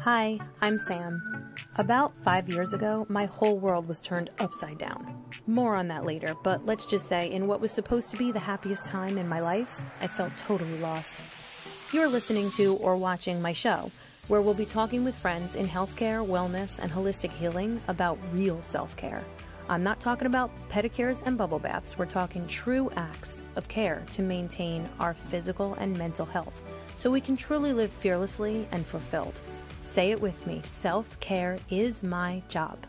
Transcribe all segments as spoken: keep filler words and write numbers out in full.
Hi, I'm Sam. About five years ago, my whole world was turned upside down. More on that later, but let's just say in what was supposed to be the happiest time in my life, I felt totally lost. You're listening to or watching my show, where we'll be talking with friends in healthcare, wellness, and holistic healing about real self-care. I'm not talking about pedicures and bubble baths. We're talking true acts of care to maintain our physical and mental health so we can truly live fearlessly and fulfilled. Say it with me, self-care is my job.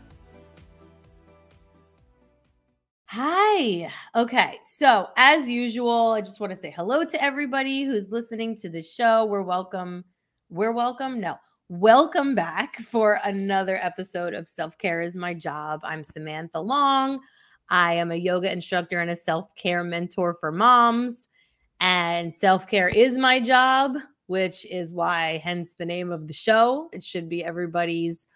Hi. Okay. So as usual, I just want to say hello to everybody who's listening to the show. We're welcome. We're welcome. No, welcome back for another episode of Self-Care is My Job. I'm Samantha Long. I am a yoga instructor and a self-care mentor for moms. And self-care is my job, which is why, hence the name of the show. It should be everybody's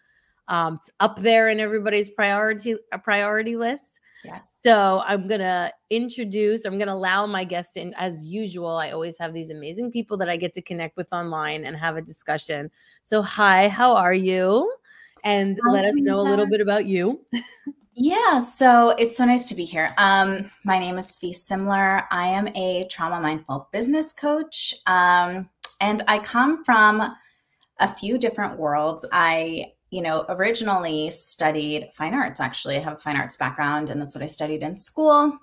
um, up there in everybody's priority a priority list. Yes. So I'm going to introduce, I'm going to allow my guests in. As usual, I always have these amazing people that I get to connect with online and have a discussion. So hi, how are you? And hi, let us know a little bit about you. Yeah, so it's so nice to be here. Um, my name is Fee Simler. I am a trauma mindful business coach. Um, And I come from a few different worlds. I, you know, originally studied fine arts, actually. I have a fine arts background, and that's what I studied in school.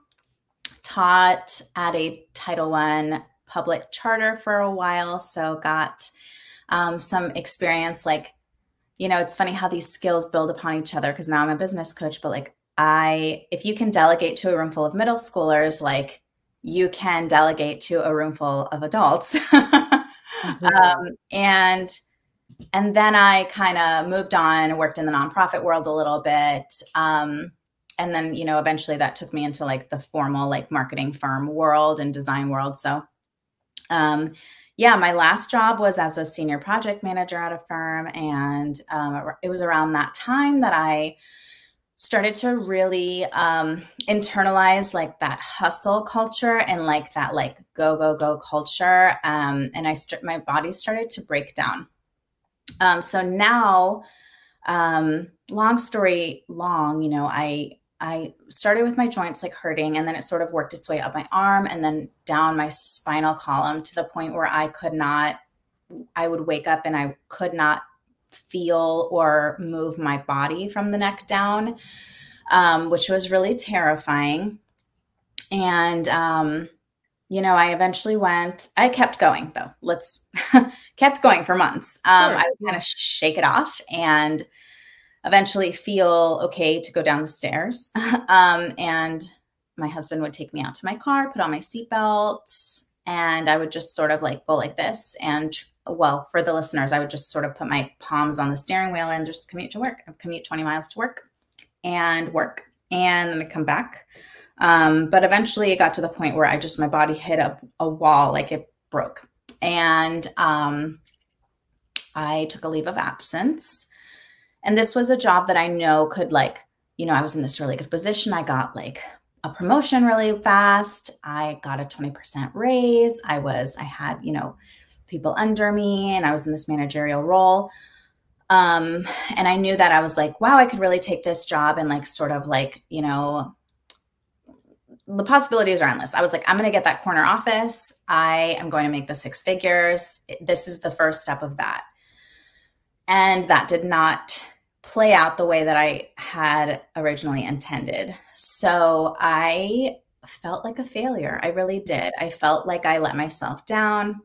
Taught at a Title one public charter for a while, so got um, some experience. Like, you know, it's funny how these skills build upon each other, because now I'm a business coach, but like I, if you can delegate to a room full of middle schoolers, like you can delegate to a room full of adults. Mm-hmm. Um, and, and then I kind of moved on, worked in the nonprofit world a little bit. Um, and then, you know, eventually that took me into like the formal, like marketing firm world and design world. So, um, yeah, my last job was as a senior project manager at a firm. And, um, it was around that time that I started to really, um, internalize like that hustle culture and like that, like go, go, go culture. Um, and I, st- my body started to break down. Um, so now, um, long story long, you know, I, I started with my joints like hurting, and then it sort of worked its way up my arm and then down my spinal column to the point where I could not, I would wake up and I could not feel or move my body from the neck down, um, which was really terrifying. And, um, you know, I eventually went, I kept going though. Let's kept going for months. Um, sure. I would kind of shake it off and eventually feel okay to go down the stairs. um, and my husband would take me out to my car, put on my seatbelt, and I would just sort of like go like this and well, for the listeners, I would just sort of put my palms on the steering wheel and just commute to work. I commute twenty miles to work and work, and then I come back. Um, but eventually it got to the point where I just, my body hit a, a wall, like it broke. And um, I took a leave of absence. And this was a job that I know could like, you know, I was in this really good position. I got like a promotion really fast. I got a twenty percent raise. I was, I had, you know, people under me, and I was in this managerial role. Um, and I knew that I was like, wow, I could really take this job and like, sort of like, you know, the possibilities are endless. I was like, I'm going to get that corner office. I am going to make the six figures. This is the first step of that. And that did not play out the way that I had originally intended. So I felt like a failure. I really did. I felt like I let myself down.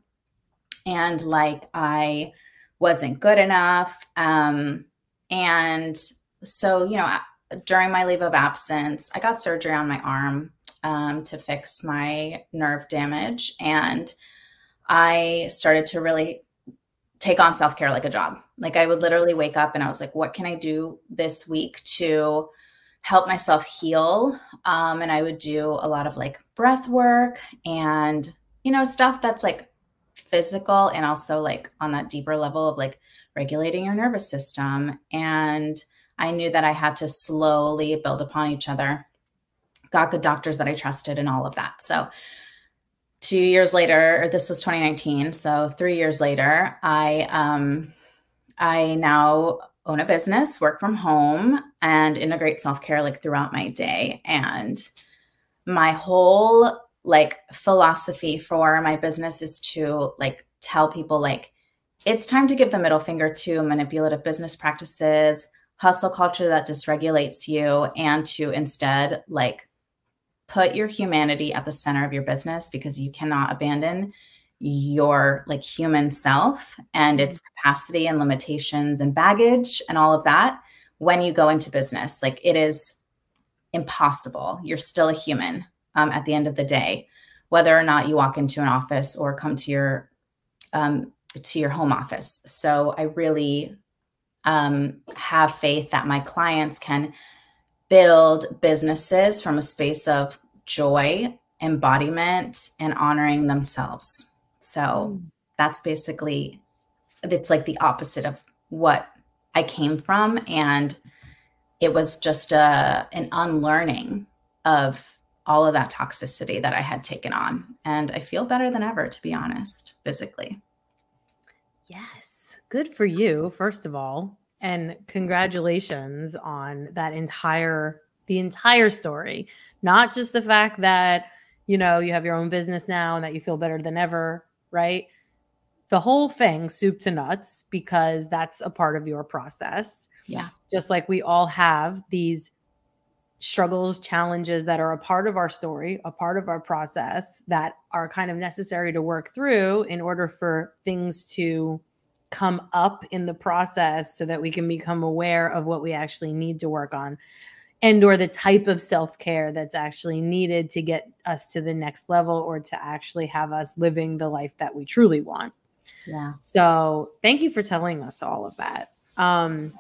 And like, I wasn't good enough. Um, and so, you know, during my leave of absence, I got surgery on my arm um, to fix my nerve damage. And I started to really take on self-care like a job. Like I would literally wake up and I was like, what can I do this week to help myself heal? Um, and I would do a lot of like breath work and, you know, stuff that's like physical and also like on that deeper level of like regulating your nervous system. And I knew that I had to slowly build upon each other, got good doctors that I trusted and all of that. So two years later, or this was twenty nineteen. So three years later, I, um, I now own a business, work from home, and integrate self-care like throughout my day. And my whole like philosophy for my business is to like tell people like, it's time to give the middle finger to manipulative business practices, hustle culture that dysregulates you, and to instead like put your humanity at the center of your business, because you cannot abandon your like human self and its capacity and limitations and baggage and all of that when you go into business. Like, it is impossible. You're still a human um, at the end of the day, whether or not you walk into an office or come to your um, to your home office. So I really um, have faith that my clients can build businesses from a space of joy, embodiment, and honoring themselves. So that's basically, it's like the opposite of what I came from. And it was just a, an unlearning of all of that toxicity that I had taken on. And I feel better than ever, to be honest, physically. Yes. Good for you, first of all. And congratulations on that entire, the entire story. Not just the fact that, you know, you have your own business now and that you feel better than ever, right? The whole thing, soup to nuts, because that's a part of your process. Yeah. Just like we all have these struggles, challenges that are a part of our story, a part of our process that are kind of necessary to work through in order for things to come up in the process so that we can become aware of what we actually need to work on and or the type of self-care that's actually needed to get us to the next level or to actually have us living the life that we truly want. Yeah. So thank you for telling us all of that. Um,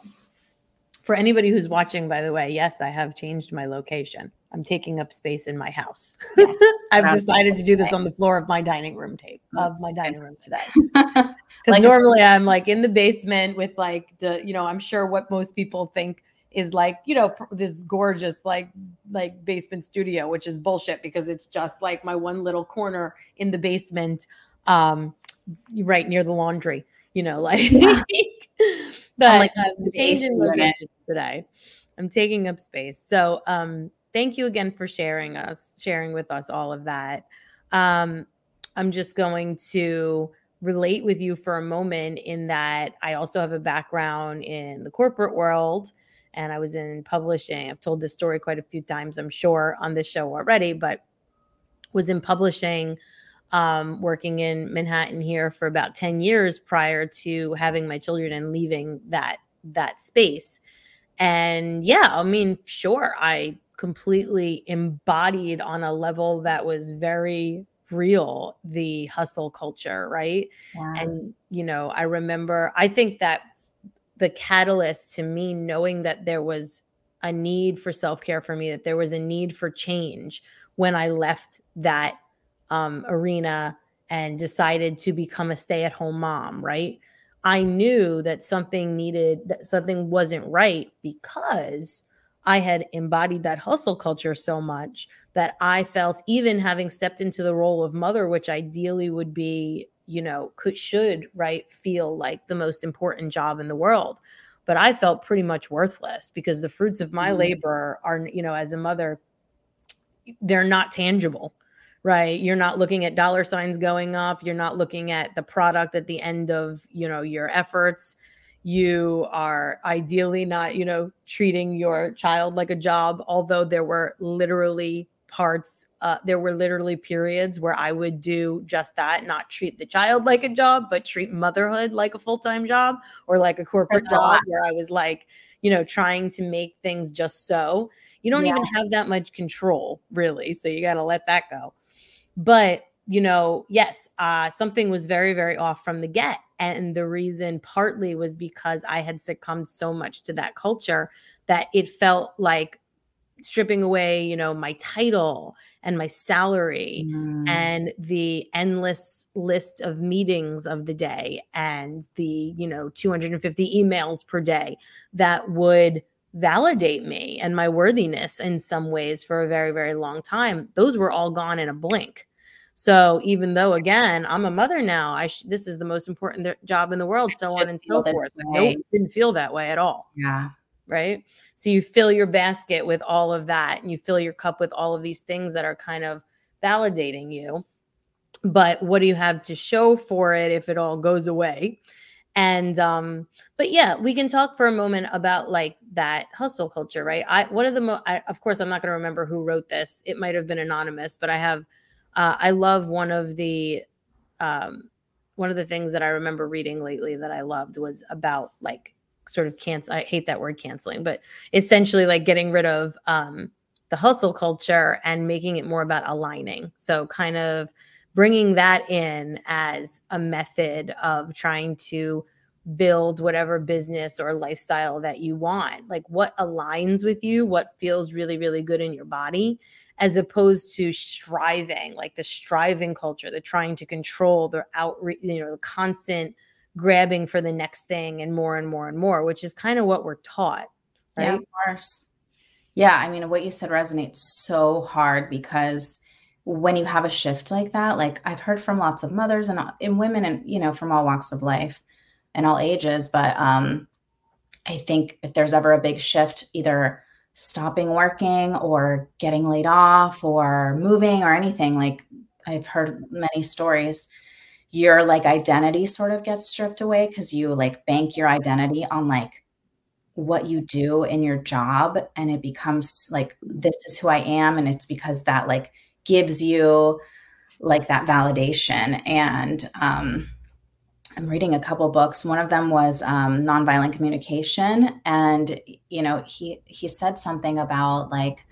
For anybody who's watching, by the way, yes, I have changed my location. I'm taking up space in my house. Yes, I've decided to do this on the floor of my dining room tape, of my dining room today. Because like, normally I'm like in the basement with like the, you know, I'm sure what most people think is like, you know, pr- this gorgeous like like basement studio, which is bullshit because it's just like my one little corner in the basement um, right near the laundry, you know, like. Yeah. But I'm, like, I'm changing location today. I'm taking up space. So um, thank you again for sharing us, sharing with us all of that. Um, I'm just going to relate with you for a moment in that I also have a background in the corporate world and I was in publishing. I've told this story quite a few times, I'm sure, on this show already, but was in publishing, Um, working in Manhattan here for about ten years prior to having my children and leaving that that space. And yeah, I mean, sure, I completely embodied on a level that was very real, the hustle culture, right? Wow. And, you know, I remember, I think that the catalyst to me knowing that there was a need for self-care for me, that there was a need for change when I left that Um, arena and decided to become a stay-at-home mom, right? I knew that something needed, that something wasn't right because I had embodied that hustle culture so much that I felt even having stepped into the role of mother, which ideally would be, you know, could, should, right, feel like the most important job in the world. But I felt pretty much worthless because the fruits of my mm. labor are, you know, as a mother, they're not tangible. Right. You're not looking at dollar signs going up. You're not looking at the product at the end of, you know, your efforts. You are ideally not, you know, treating your child like a job, although there were literally parts. Uh, there were literally periods where I would do just that, not treat the child like a job, but treat motherhood like a full-time job or like a corporate job where I was like, you know, trying to make things just so. You don't yeah. even have that much control, really. So you got to let that go. But, you know, yes, uh, something was very, very off from the get. And the reason partly was because I had succumbed so much to that culture that it felt like stripping away, you know, my title and my salary mm. and the endless list of meetings of the day and the, you know, two hundred fifty emails per day that would validate me and my worthiness in some ways for a very, very long time. Those were all gone in a blink. So even though, again, I'm a mother now, I sh- this is the most important th- job in the world, so on and so forth. I didn't feel that way at all. Yeah. Right. So you fill your basket with all of that, and you fill your cup with all of these things that are kind of validating you. But what do you have to show for it if it all goes away? And, um, but yeah, we can talk for a moment about like that hustle culture, right? I, one of the most, of course, I'm not going to remember who wrote this. It might've been anonymous, but I have, uh, I love one of the, um, one of the things that I remember reading lately that I loved was about like sort of cancel. I hate that word canceling, but essentially like getting rid of, um, the hustle culture and making it more about aligning. So kind of bringing that in as a method of trying to build whatever business or lifestyle that you want, like what aligns with you, what feels really, really good in your body, as opposed to striving, like the striving culture, the trying to control, the outreach, you know, the constant grabbing for the next thing and more and more and more, which is kind of what we're taught. Right? Yeah, of course. Yeah. I mean, what you said resonates so hard because when you have a shift like that, like I've heard from lots of mothers and, and women and, you know, from all walks of life and all ages. But um, I think if there's ever a big shift, either stopping working or getting laid off or moving or anything, like I've heard many stories, your like identity sort of gets stripped away because you like bank your identity on like what you do in your job. And it becomes like, this is who I am. And it's because that like gives you like that validation. And um, I'm reading a couple books. One of them was um, Nonviolent Communication. And, you know, he, he said something about like,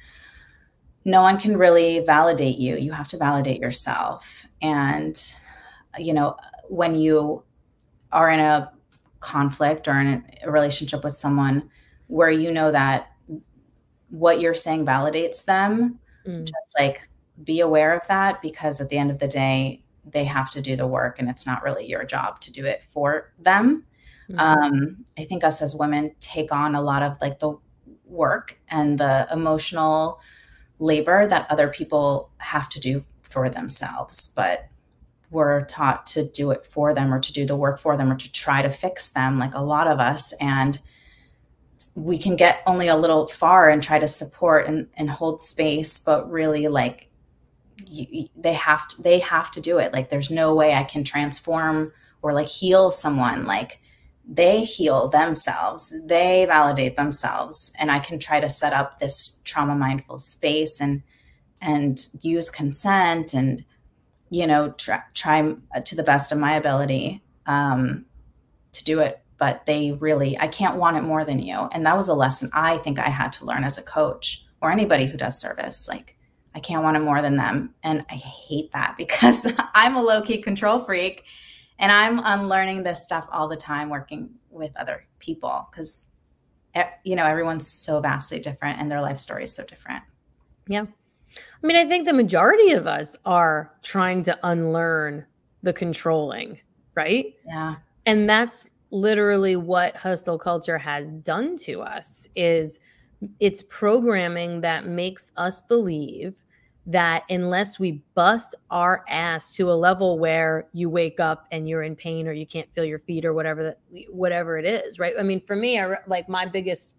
no one can really validate you. You have to validate yourself. And, you know, when you are in a conflict or in a relationship with someone where you know that what you're saying validates them, mm. just like, be aware of that, because at the end of the day, they have to do the work and it's not really your job to do it for them. Mm-hmm. Um, I think us as women take on a lot of like the work and the emotional labor that other people have to do for themselves, but we're taught to do it for them or to do the work for them or to try to fix them, like a lot of us. And we can get only a little far and try to support and, and hold space, but really like, You, they have to, they have to do it. Like, there's no way I can transform or like heal someone. Like they heal themselves, they validate themselves. And I can try to set up this trauma mindful space and, and use consent and, you know, try, try to the best of my ability um, to do it. But they really, I can't want it more than you. And that was a lesson I think I had to learn as a coach or anybody who does service. Like, I can't want it more than them. And I hate that because I'm a low-key control freak and I'm unlearning this stuff all the time working with other people because, you know, everyone's so vastly different and their life story is so different. Yeah. I mean, I think the majority of us are trying to unlearn the controlling, right? Yeah. And that's literally what hustle culture has done to us is it's programming that makes us believe that unless we bust our ass to a level where you wake up and you're in pain or you can't feel your feet or whatever, that, whatever it is, right? I mean, for me, I, like my biggest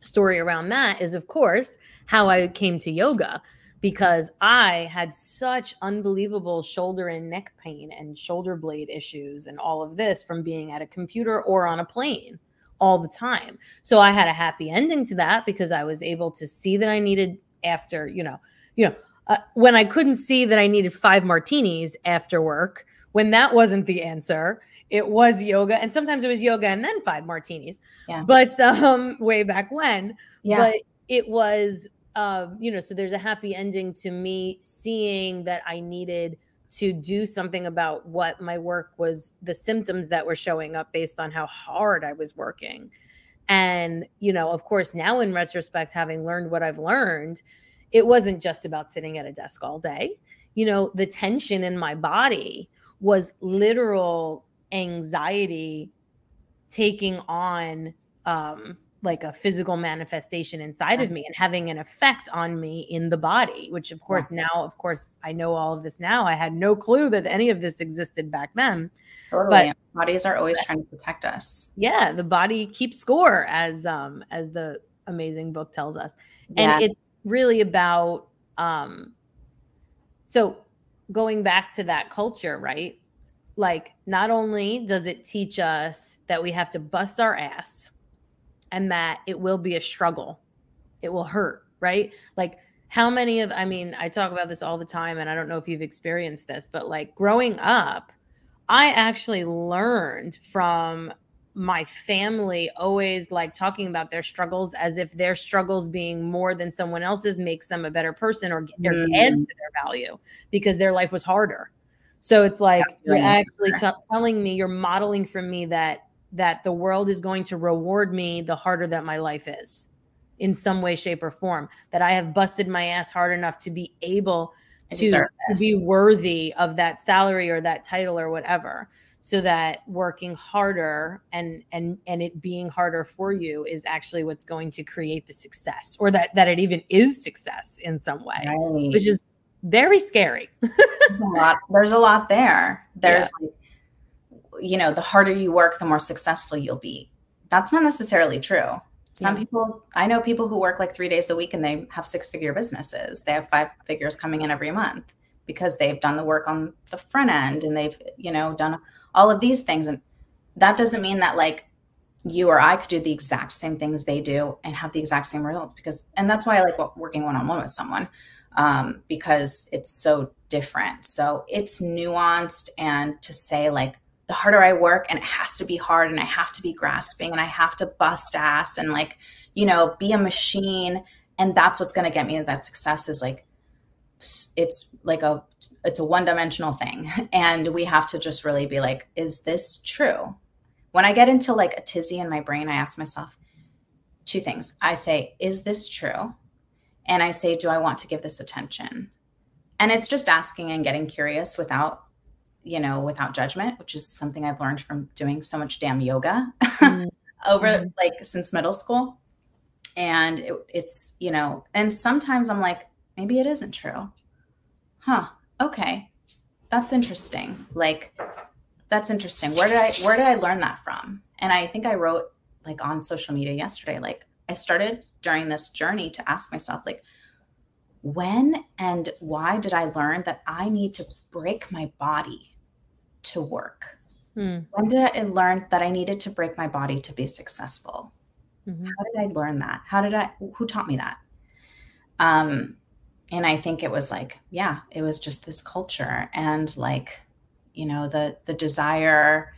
story around that is, of course, how I came to yoga, because I had such unbelievable shoulder and neck pain and shoulder blade issues and all of this from being at a computer or on a plane all the time. So I had a happy ending to that because I was able to see that I needed after, you know, you know, uh, when I couldn't see that I needed five martinis after work, when that wasn't the answer, it was yoga. And sometimes it was yoga and then five martinis, yeah. but um, way back when, yeah. but it was, uh, you know, so there's a happy ending to me seeing that I needed to do something about what my work was, the symptoms that were showing up based on how hard I was working. And, you know, of course, now in retrospect, having learned what I've learned, it wasn't just about sitting at a desk all day. You know, the tension in my body was literal anxiety taking on um, like a physical manifestation inside of me and having an effect on me in the body, which of course yeah. now, of course, I know all of this now. I had no clue that any of this existed back then. Totally. But and bodies are always trying to protect us. Yeah. The body keeps score, as, um, as the amazing book tells us. Yeah. And it's really about, um, so going back to that culture, right? Like, not only does it teach us that we have to bust our ass, and that it will be a struggle. It will hurt, right? Like, how many of, I mean, I talk about this all the time, and I don't know if you've experienced this, but like growing up, I actually learned from my family always like talking about their struggles as if their struggles being more than someone else's makes them a better person or, or mm. adds to their value because their life was harder. So it's like, yeah. you're actually t- telling me, you're modeling for me that that the world is going to reward me the harder that my life is in some way, shape, or form, that I have busted my ass hard enough to be able to, to be worthy of that salary or that title or whatever. So that working harder and, and, and it being harder for you is actually what's going to create the success, or that, that it even is success in some way, right. Which is very scary. There's a lot, there's a lot there. There's yeah. like, you know, the harder you work, the more successful you'll be. That's not necessarily true. Some yeah. people, I know people who work like three days a week and they have six figure businesses. They have five figures coming in every month because they've done the work on the front end and they've, you know, done all of these things. And that doesn't mean that like you or I could do the exact same things they do and have the exact same results, because, and that's why I like working one-on-one with someone, um, because it's so different. So it's nuanced, and to say like, the harder I work and it has to be hard and I have to be grasping and I have to bust ass and like, you know, be a machine. And that's what's going to get me that success is like, it's like a, it's a one dimensional thing. And we have to just really be like, is this true? When I get into like a tizzy in my brain, I ask myself two things. I say, is this true? And I say, do I want to give this attention? And it's just asking and getting curious without you know, without judgment, which is something I've learned from doing so much damn yoga mm-hmm. over mm-hmm. like since middle school. And it, it's, you know, and sometimes I'm like, maybe it isn't true. Huh? Okay. That's interesting. Like, that's interesting. Where did I, where did I learn that from? And I think I wrote like on social media yesterday, like I started during this journey to ask myself, like, when and why did I learn that I need to break my body to work? Hmm. When did I learn that I needed to break my body to be successful? Mm-hmm. How did I learn that? How did I, who taught me that? Um, and I think it was like, yeah, it was just this culture and like, you know, the, the desire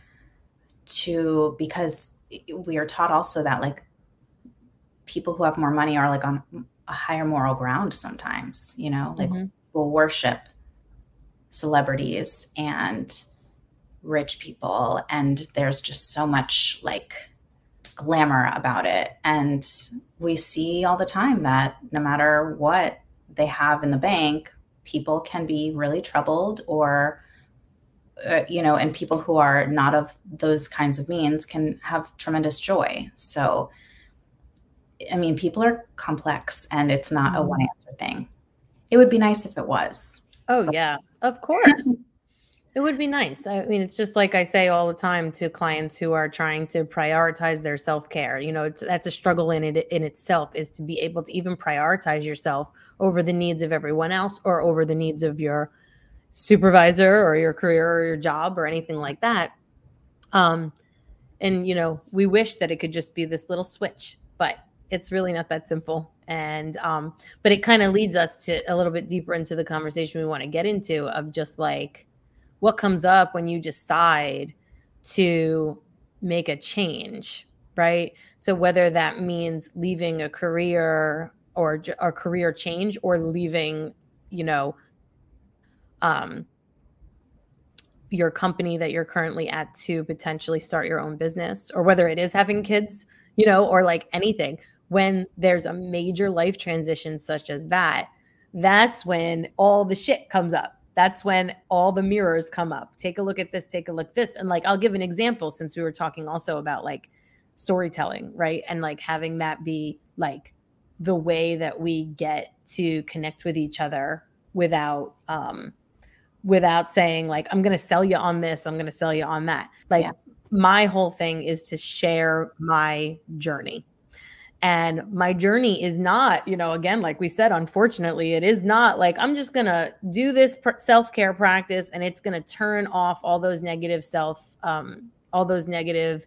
to, because we are taught also that like people who have more money are like on a higher moral ground sometimes, you know, like mm-hmm. we'll worship celebrities and rich people, and there's just so much like glamour about it. And we see all the time that no matter what they have in the bank, people can be really troubled or, uh, you know, and people who are not of those kinds of means can have tremendous joy. So, I mean, people are complex and it's not mm-hmm. a one answer thing. It would be nice if it was. Oh, but- yeah, of course. It would be nice. I mean, it's just like I say all the time to clients who are trying to prioritize their self-care. You know, that's a struggle in it in itself, is to be able to even prioritize yourself over the needs of everyone else or over the needs of your supervisor or your career or your job or anything like that. Um, and, you know, we wish that it could just be this little switch, but it's really not that simple. And, um, but it kind of leads us to a little bit deeper into the conversation we want to get into of just like what comes up when you decide to make a change, right? So whether that means leaving a career or a career change or leaving, you know, um, your company that you're currently at to potentially start your own business, or whether it is having kids, you know, or like anything. When there's a major life transition such as that, that's when all the shit comes up. That's when all the mirrors come up. Take a look at this, take a look at this. And like, I'll give an example, since we were talking also about like storytelling, right? And like having that be like the way that we get to connect with each other without, um, without saying like, I'm going to sell you on this, I'm going to sell you on that. Like yeah. my whole thing is to share my journey. And my journey is not, you know, again, like we said, unfortunately, it is not like, I'm just going to do this pr- self-care practice and it's going to turn off all those negative self, um, all those negative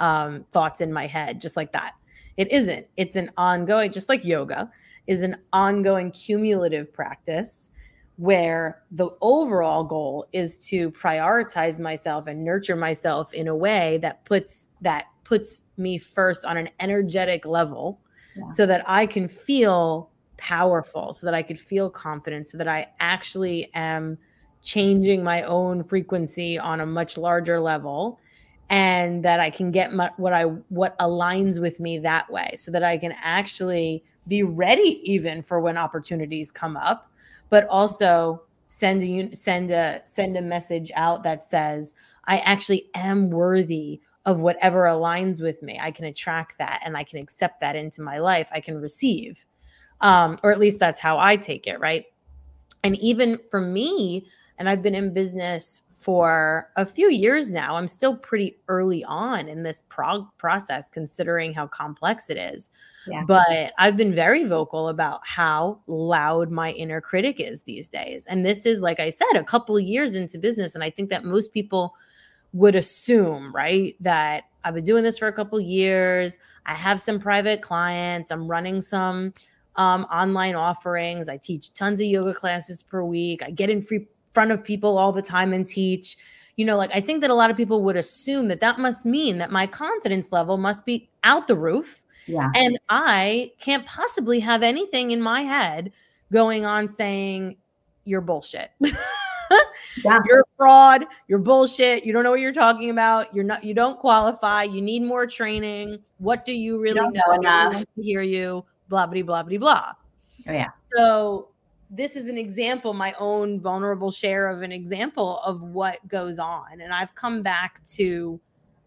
um, thoughts in my head, just like that. It isn't. It's an ongoing, just like yoga is an ongoing cumulative practice where the overall goal is to prioritize myself and nurture myself in a way that puts that puts me first on an energetic level yeah. so that I can feel powerful, so that I could feel confident, so that I actually am changing my own frequency on a much larger level and that I can get my, what I what aligns with me that way so that I can actually be ready even for when opportunities come up, but also send a, send a, send a message out that says, I actually am worthy of whatever aligns with me. I can attract that and I can accept that into my life. I can receive, um, or at least that's how I take it, right? And even for me, and I've been in business for a few years now, I'm still pretty early on in this prog- process considering how complex it is. Yeah. But I've been very vocal about how loud my inner critic is these days. And this is, like I said, a couple of years into business. And I think that most people would assume, right, that I've been doing this for a couple years. I have some private clients. I'm running some um, online offerings. I teach tons of yoga classes per week. I get in free front of people all the time and teach, you know, like I think that a lot of people would assume that that must mean that my confidence level must be out the roof. Yeah. And I can't possibly have anything in my head going on saying you're bullshit. Yeah. You're fraud, you're bullshit, you don't know what you're talking about, you're not, you don't qualify, you need more training, what do you really you know, know enough I to hear you, blah, blah, blah, blah, blah. Oh, yeah. So this is an example, my own vulnerable share of an example of what goes on. And I've come back to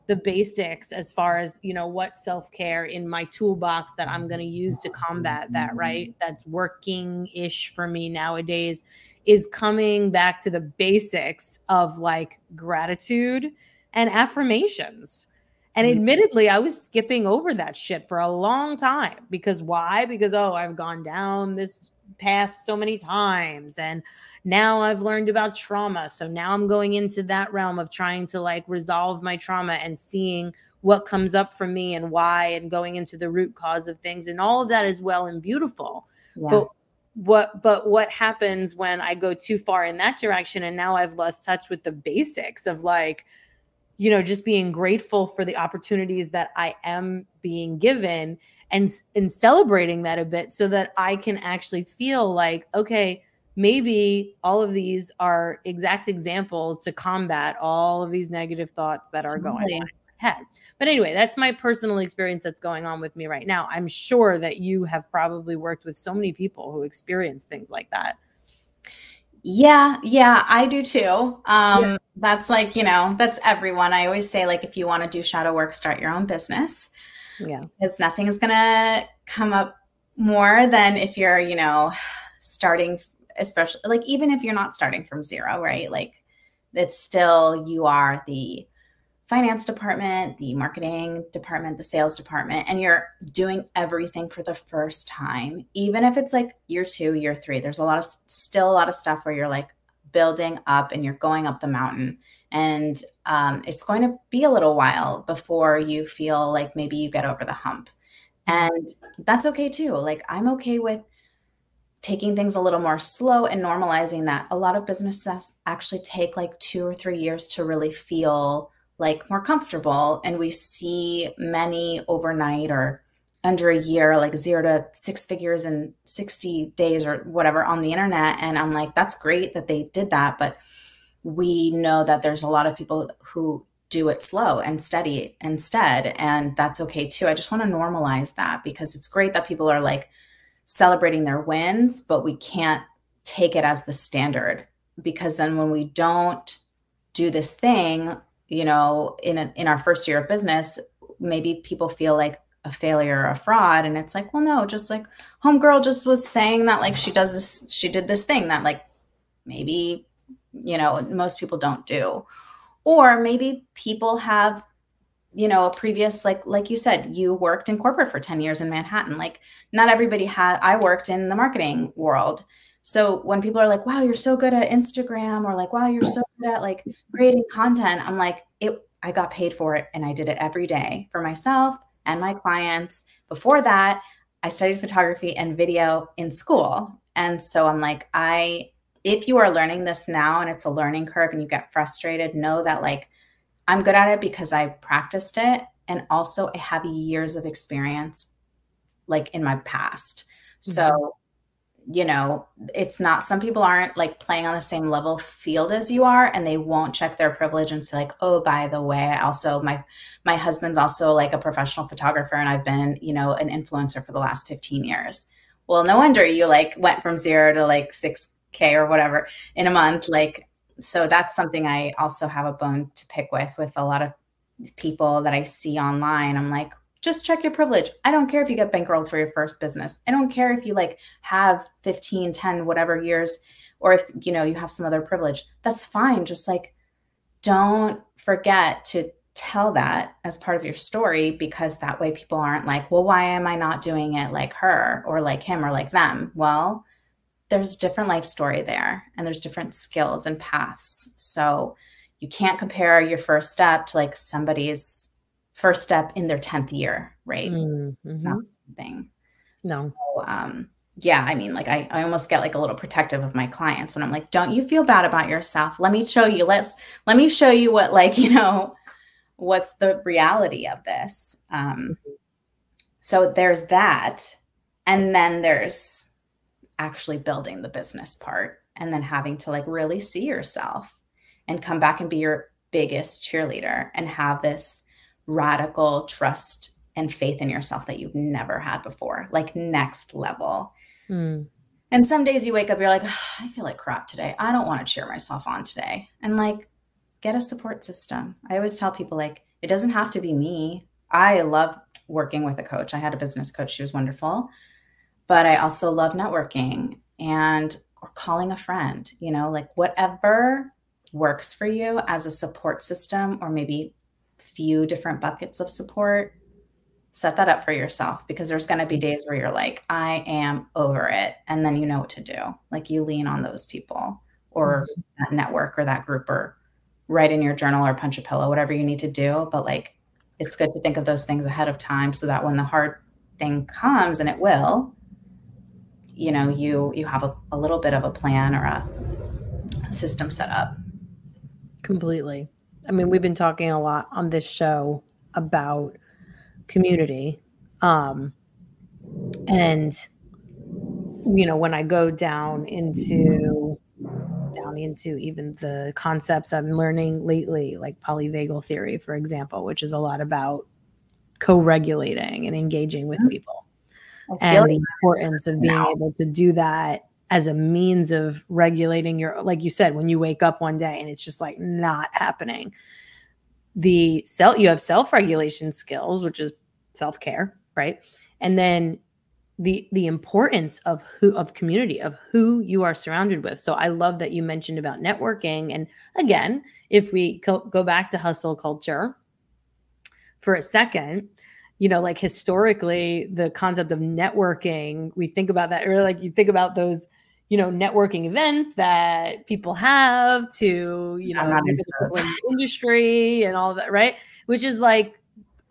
the basics as far as, you know, what self-care in my toolbox that I'm going to use to combat that, right? That's working-ish for me nowadays is coming back to the basics of like gratitude and affirmations. And admittedly, I was skipping over that shit for a long time because why? Because, oh, I've gone down this path so many times. And now I've learned about trauma. So now I'm going into that realm of trying to like resolve my trauma and seeing what comes up for me and why and going into the root cause of things. And all of that is well and beautiful. Yeah. But what, but what happens when I go too far in that direction? And now I've lost touch with the basics of like, you know, just being grateful for the opportunities that I am being given and, and celebrating that a bit so that I can actually feel like, okay, maybe all of these are exact examples to combat all of these negative thoughts that are going on in my head. But anyway, that's my personal experience that's going on with me right now. I'm sure that you have probably worked with so many people who experience things like that. Yeah. Yeah. I do too. Um, yeah. That's like, you know, that's everyone. I always say like, if you want to do shadow work, start your own business. Yeah. Because nothing is going to come up more than if you're, you know, starting, especially like, even if you're not starting from zero, right? Like it's still, you are the finance department, the marketing department, the sales department, and you're doing everything for the first time. Even if it's like year two, year three, there's a lot of still a lot of stuff where you're like building up and you're going up the mountain. And um, it's going to be a little while before you feel like maybe you get over the hump. And that's okay too. Like I'm okay with taking things a little more slow and normalizing that. A lot of businesses actually take like two or three years to really feel like more comfortable. And we see many overnight or under a year, like zero to six figures in sixty days or whatever on the internet. And I'm like, that's great that they did that. But we know that there's a lot of people who do it slow and steady instead. And that's okay too. I just want to normalize that because it's great that people are like celebrating their wins, but we can't take it as the standard because then when we don't do this thing, you know, in a, in our first year of business, maybe people feel like a failure or a fraud. And it's like, well, no, just like homegirl just was saying that like she does this, she did this thing that like maybe, you know, most people don't do. Or maybe people have, you know, a previous, like, like you said, you worked in corporate for ten years in Manhattan. Like not everybody had, I worked in the marketing world. So when people are like, wow, you're so good at Instagram, or like, wow, you're so good at like creating content. I'm like, it, I got paid for it. And I did it every day for myself and my clients. Before that, I studied photography and video in school. And so I'm like, I, if you are learning this now and it's a learning curve and you get frustrated, know that like, I'm good at it because I practiced it. And also I have years of experience like in my past. Mm-hmm. So, you know, it's not, some people aren't like playing on the same level field as you are, and they won't check their privilege and say like, oh, by the way, I also, my, my husband's also like a professional photographer and I've been, you know, an influencer for the last fifteen years. Well, no wonder you like went from zero to like six K or whatever in a month. Like, so that's something I also have a bone to pick with, with a lot of people that I see online. I'm like, just check your privilege. I don't care if you get bankrolled for your first business. I don't care if you like have fifteen, ten, whatever years, or if, you know, you have some other privilege, that's fine. Just like, don't forget to tell that as part of your story, because that way people aren't like, well, why am I not doing it like her or like him or like them? Well, there's different life story there, and there's different skills and paths. So you can't compare your first step to like somebody's first step in their tenth year, right? Mm-hmm. It's not something. No. So, um, yeah, I mean, like I, I almost get like a little protective of my clients when I'm like, don't you feel bad about yourself? Let me show you, let's, let me show you what, like, you know, what's the reality of this. Um, so there's that. And then there's actually building the business part, and then having to like really see yourself and come back and be your biggest cheerleader and have this radical trust and faith in yourself that you've never had before, like next level. Mm. And some days you wake up, you're like, oh, I feel like crap today. I don't want to cheer myself on today. And like, get a support system. I always tell people like, it doesn't have to be me. I love working with a coach. I had a business coach. She was wonderful. But I also love networking and or calling a friend, you know, like whatever works for you as a support system, or maybe few different buckets of support, set that up for yourself, because there's going to be days where you're like, I am over it. And then you know what to do. Like you lean on those people or mm-hmm. that network or that group, or write in your journal or punch a pillow, whatever you need to do. But like, it's good to think of those things ahead of time so that when the hard thing comes, and it will, you know, you, you have a, a little bit of a plan or a system set up. Completely. I mean, we've been talking a lot on this show about community. Um, and, you know, when I go down into, down into even the concepts I'm learning lately, like polyvagal theory, for example, which is a lot about co-regulating and engaging with people. And the importance of being able to do that as a means of regulating your, like you said, when you wake up one day and it's just like not happening. The self, you have self-regulation skills, which is self-care, right? And then the the importance of who, of community, of who you are surrounded with. So I love that you mentioned about networking. And again, if we co- go back to hustle culture for a second, you know, like historically, the concept of networking, we think about that, or like you think about those, you know, networking events that people have to, you know, the industry and all that, right? Which is like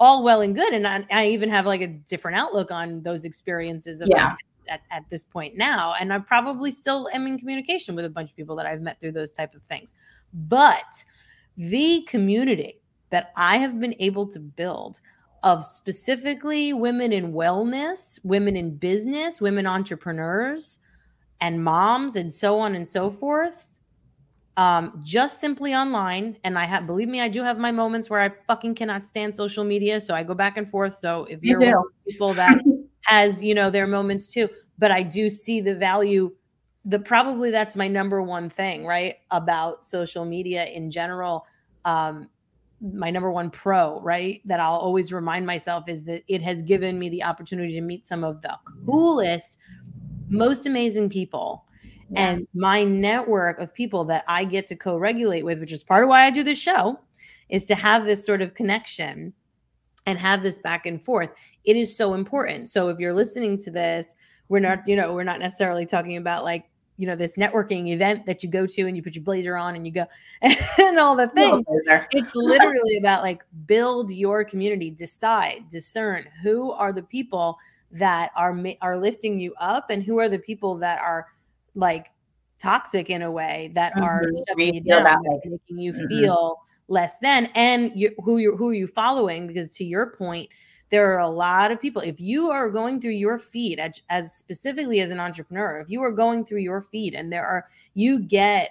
all well and good. And I, I even have like a different outlook on those experiences of yeah. at, at this point now. And I probably still am in communication with a bunch of people that I've met through those type of things. But the community that I have been able to build of specifically women in wellness, women in business, women entrepreneurs, and moms, and so on and so forth, um, just simply online. And I have, believe me, I do have my moments where I fucking cannot stand social media. So I go back and forth. So if you're one of the people that has, you know, their moments too, but I do see the value, the probably that's my number one thing, right? About social media in general, um, my number one pro, right, that I'll always remind myself is that it has given me the opportunity to meet some of the coolest, most amazing people. Yeah. And my network of people that I get to co-regulate with, which is part of why I do this show, is to have this sort of connection and have this back and forth. It is so important. So if you're listening to this, we're not, you know, we're not necessarily talking about like, you know, this networking event that you go to and you put your blazer on and you go and all the things. It's literally about like build your community, decide, discern who are the people that are, are lifting you up and who are the people that are like toxic in a way that mm-hmm. are shutting you down, like, making you mm-hmm. feel less than, and you, who you who are you following? Because to your point, there are a lot of people. If you are going through your feed as, as specifically as an entrepreneur, if you are going through your feed and there are, you get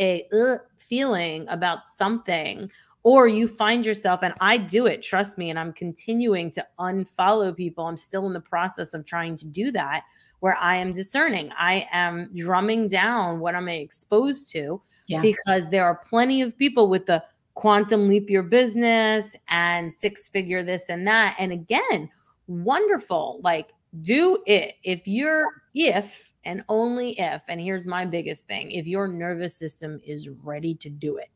a uh, feeling about something, or you find yourself, and I do it, trust me, and I'm continuing to unfollow people. I'm still in the process of trying to do that, where I am discerning. I am drumming down what I'm exposed to, yeah. because there are plenty of people with the quantum leap your business and six figure this and that. And again, wonderful, like do it. If you're, if, and only if, and here's my biggest thing, if your nervous system is ready to do it,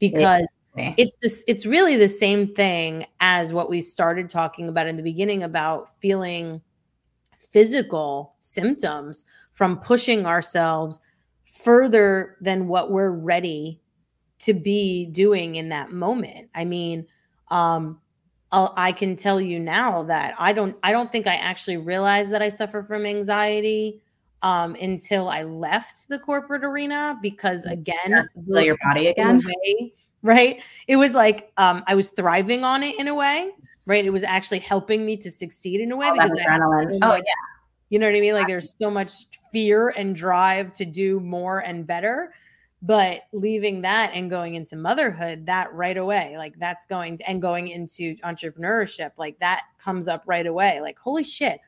because yeah. it's this, it's really the same thing as what we started talking about in the beginning about feeling physical symptoms from pushing ourselves further than what we're ready to be doing in that moment. I mean, um, I'll, I can tell you now that I don't, I don't think I actually realized that I suffer from anxiety um, until I left the corporate arena, because again, yeah, feel your body again, way, right? It was like, um, I was thriving on it in a way, yes. right? It was actually helping me to succeed in a way, oh, because I adrenaline. So oh much, yeah. You know what I mean? Like there's so much fear and drive to do more and better. But leaving that and going into motherhood, that right away, like that's going to, and going into entrepreneurship, like that comes up right away. Like, holy shit.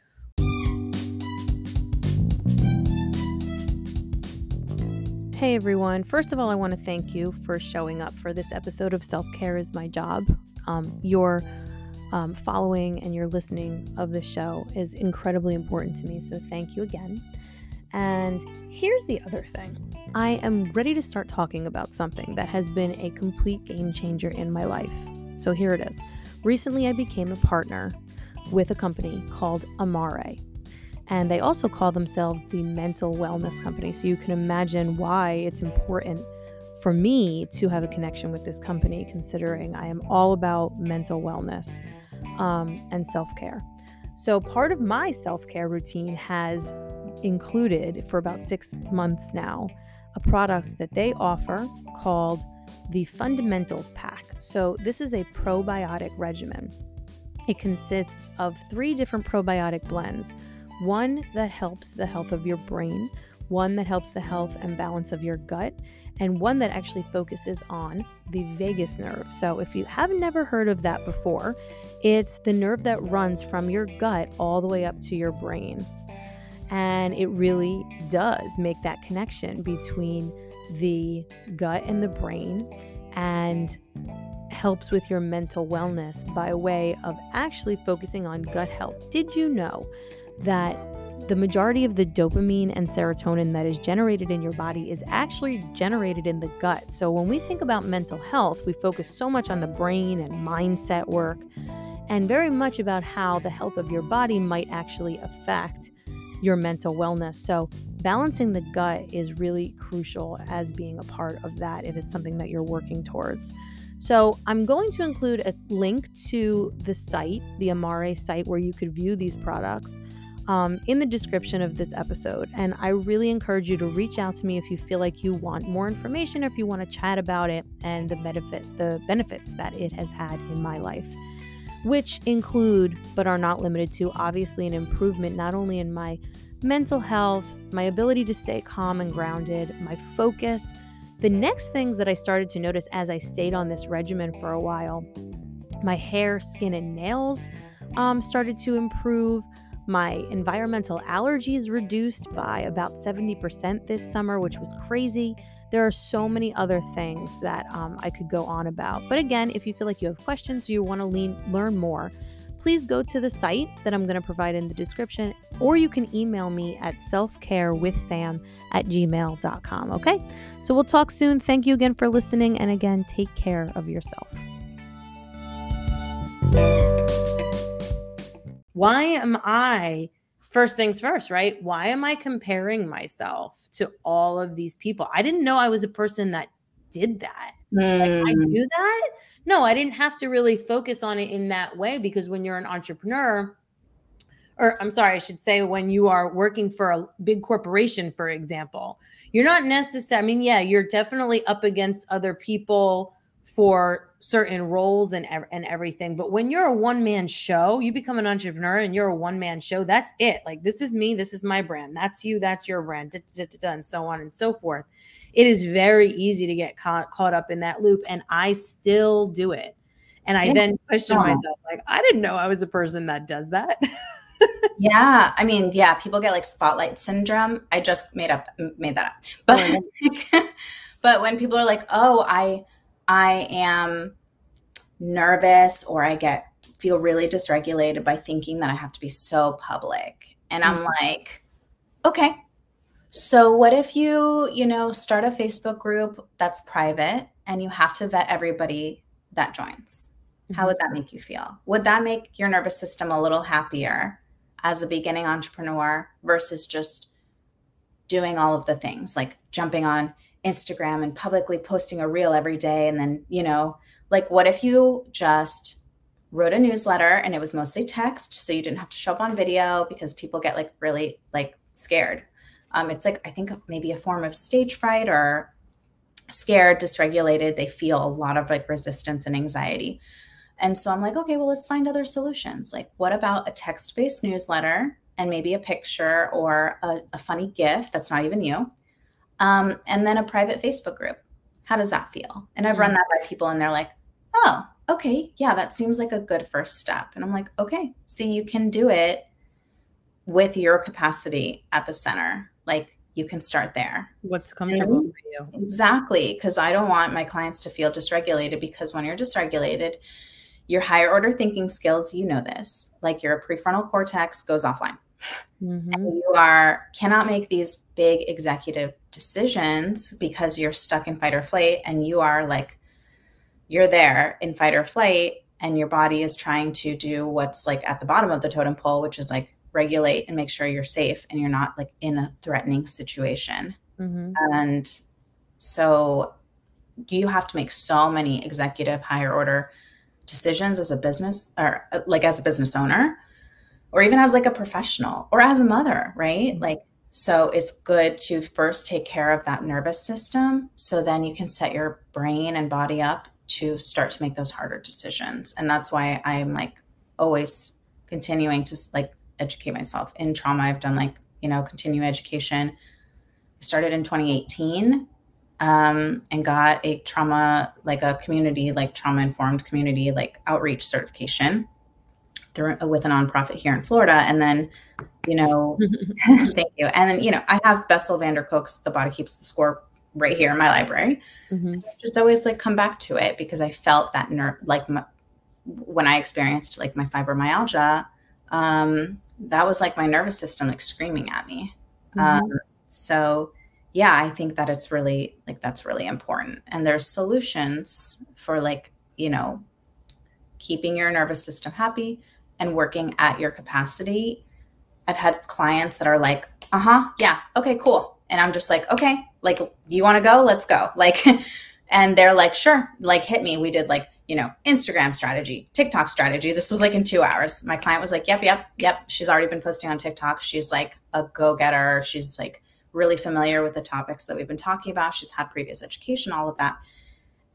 Hey, everyone. First of all, I want to thank you for showing up for this episode of Self-Care is My Job. Um, your um, following and your listening of the show is incredibly important to me. So thank you again. And here's the other thing. I am ready to start talking about something that has been a complete game changer in my life. So here it is. Recently, I became a partner with a company called Amare. And they also call themselves the mental wellness company. So you can imagine why it's important for me to have a connection with this company, considering I am all about mental wellness um, and self-care. So part of my self-care routine has included for about six months now a product that they offer called the Fundamentals Pack. So this is a probiotic regimen. It consists of three different probiotic blends, one that helps the health of your brain, one that helps the health and balance of your gut, and one that actually focuses on the vagus nerve. So if you have never heard of that before, it's the nerve that runs from your gut all the way up to your brain. And it really does make that connection between the gut and the brain, and helps with your mental wellness by way of actually focusing on gut health. Did you know that the majority of the dopamine and serotonin that is generated in your body is actually generated in the gut? So when we think about mental health, we focus so much on the brain and mindset work, and very much about how the health of your body might actually affect your mental wellness. So balancing the gut is really crucial as being a part of that if it's something that you're working towards. So I'm going to include a link to the site, the Amare site, where you could view these products um, in the description of this episode. And I really encourage you to reach out to me if you feel like you want more information, or if you want to chat about it and the benefit, the benefits that it has had in my life, which include, but are not limited to, obviously an improvement not only in my mental health, my ability to stay calm and grounded, my focus. The next things that I started to notice as I stayed on this regimen for a while, my hair, skin, and nails um, started to improve. My environmental allergies reduced by about seventy percent this summer, which was crazy. There are so many other things that um, I could go on about. But again, if you feel like you have questions, you want to lean, learn more, please go to the site that I'm going to provide in the description, or you can email me at selfcarewithsam at gmail dot com, okay? So we'll talk soon. Thank you again for listening. And again, take care of yourself. Why am I, first things first, right? Why am I comparing myself to all of these people? I didn't know I was a person that did that. Mm. Like, I knew that. No, I didn't have to really focus on it in that way, because when you're an entrepreneur, or I'm sorry, I should say when you are working for a big corporation, for example, you're not necessarily, I mean, yeah, you're definitely up against other people for certain roles and and everything. But when you're a one-man show, you become an entrepreneur and you're a one-man show, that's it. Like, this is me, this is my brand, that's you, that's your brand, da, da, da, da, and so on and so forth. It is very easy to get ca- caught up in that loop, and I still do it. And I yeah. then question myself, like, I didn't know I was a person that does that. Yeah. I mean, yeah, people get like spotlight syndrome. I just made up, made that up. But, oh, but when people are like, oh, I, I am nervous, or I get, feel really dysregulated by thinking that I have to be so public. And mm-hmm. I'm like, okay. So what if you, you know, start a Facebook group that's private and you have to vet everybody that joins? Mm-hmm. How would that make you feel? Would that make your nervous system a little happier as a beginning entrepreneur versus just doing all of the things, like jumping on Instagram and publicly posting a reel every day? And then, you know, like, what if you just wrote a newsletter and it was mostly text, so you didn't have to show up on video, because people get like really like scared. Um, it's like, I think maybe a form of stage fright or scared, dysregulated. They feel a lot of like resistance and anxiety. And so I'm like, okay, well, let's find other solutions. Like, what about a text-based newsletter and maybe a picture or a, a funny GIF that's not even you? Um, and then a private Facebook group. How does that feel? And I've mm-hmm. run that by people and they're like, oh, okay. Yeah, that seems like a good first step. And I'm like, okay, see, you can do it with your capacity at the center. Like, you can start there. What's comfortable and, for you. Exactly. Because I don't want my clients to feel dysregulated, because when you're dysregulated, your higher order thinking skills, you know this, like your prefrontal cortex goes offline. Mm-hmm. And you are cannot make these big executive decisions because you're stuck in fight or flight, and you are like, you're there in fight or flight, and your body is trying to do what's like at the bottom of the totem pole, which is like, regulate and make sure you're safe and you're not like in a threatening situation. Mm-hmm. And so you have to make so many executive higher order decisions as a business, or like as a business owner, or even as like a professional or as a mother, right? Like, so it's good to first take care of that nervous system, so then you can set your brain and body up to start to make those harder decisions. And that's why I'm like always continuing to like educate myself in trauma. I've done like, you know, continuing education. I started in twenty eighteen um, and got a trauma, like a community, like trauma informed community, like outreach certification through with a nonprofit here in Florida. And then, you know, thank you. And then, you know, I have Bessel van der Kolk's The Body Keeps the Score right here in my library. Mm-hmm. Just always like come back to it, because I felt that nerve, like my, when I experienced like my fibromyalgia, um, that was like my nervous system, like screaming at me. Mm-hmm. Um, so yeah, I think that it's really like, that's really important. And there's solutions for like, you know, keeping your nervous system happy and working at your capacity. I've had clients that are like, uh-huh. Yeah. Okay, cool. And I'm just like, okay, like, you want to go, let's go. Like, and they're like, sure. Like, hit me. We did like, you know, Instagram strategy, TikTok strategy. This was like in two hours. My client was like, yep, yep, yep. She's already been posting on TikTok. She's like a go-getter. She's like really familiar with the topics that we've been talking about. She's had previous education, all of that.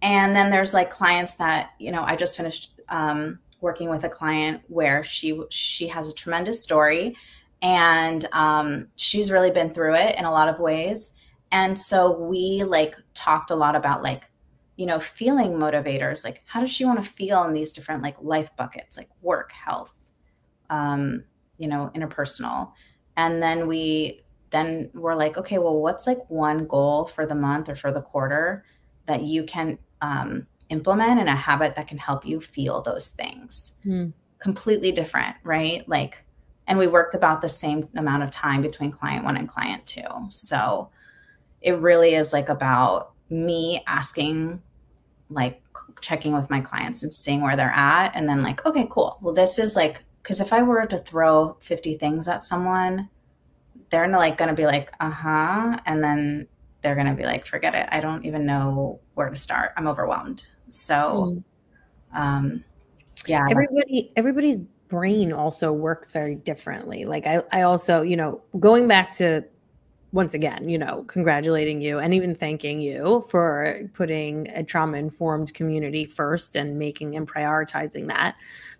And then there's like clients that, you know, I just finished um, working with a client where she, she has a tremendous story, and um, she's really been through it in a lot of ways. And so we like talked a lot about like, you know, feeling motivators, like how does she want to feel in these different like life buckets, like work, health, um, you know, interpersonal. And then we, then we're like, okay, well, what's like one goal for the month or for the quarter that you can um, implement, and a habit that can help you feel those things? Mm. Completely different, right? Like, and we worked about the same amount of time between client one and client two. So it really is like about me asking, like checking with my clients and seeing where they're at. And then like, okay, cool. Well, this is like, because if I were to throw fifty things at someone, they're like going to be like, uh-huh. And then they're going to be like, forget it. I don't even know where to start. I'm overwhelmed. So, mm. um, yeah. Everybody, everybody's brain also works very differently. Like I, I also, you know, going back to once again, you know, congratulating you and even thanking you for putting a trauma-informed community first and making and prioritizing that,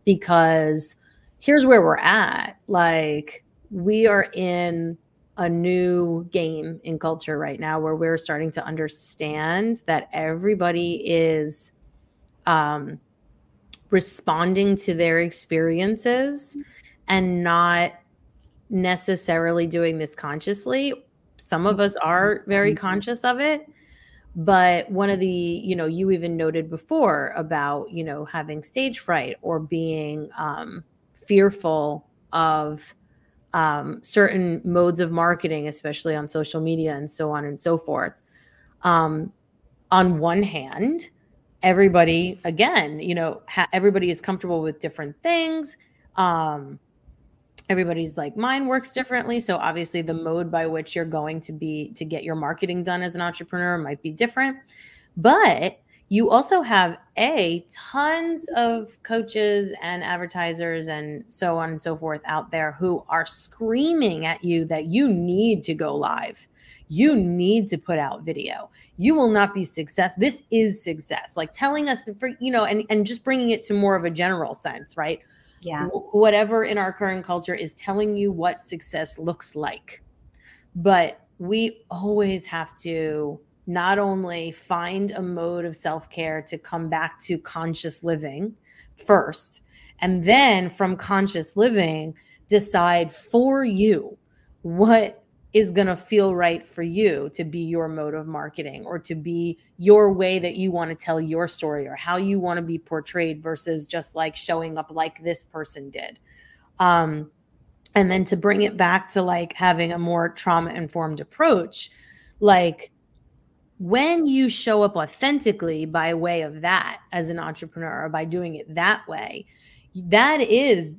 because here's where we're at. Like, we are in a new game in culture right now where we're starting to understand that everybody is um, responding to their experiences and not necessarily doing this consciously. Some of us are very conscious of it, but one of the, you know, you even noted before about, you know, having stage fright or being um, fearful of um, certain modes of marketing, especially on social media and so on and so forth. Um, on one hand, everybody, again, you know, ha- everybody is comfortable with different things. Um, Everybody's like, mine works differently. So obviously the mode by which you're going to be to get your marketing done as an entrepreneur might be different. But you also have a tons of coaches and advertisers and so on and so forth out there who are screaming at you that you need to go live. You need to put out video. You will not be success. This is success. Like telling us, to, you know, and, and just bringing it to more of a general sense, right? Yeah. Whatever in our current culture is telling you what success looks like. But we always have to not only find a mode of self-care to come back to conscious living first, and then from conscious living, decide for you what is going to feel right for you to be your mode of marketing, or to be your way that you want to tell your story, or how you want to be portrayed versus just like showing up like this person did. Um, and then to bring it back to like having a more trauma-informed approach, like when you show up authentically by way of that as an entrepreneur, or by doing it that way, that is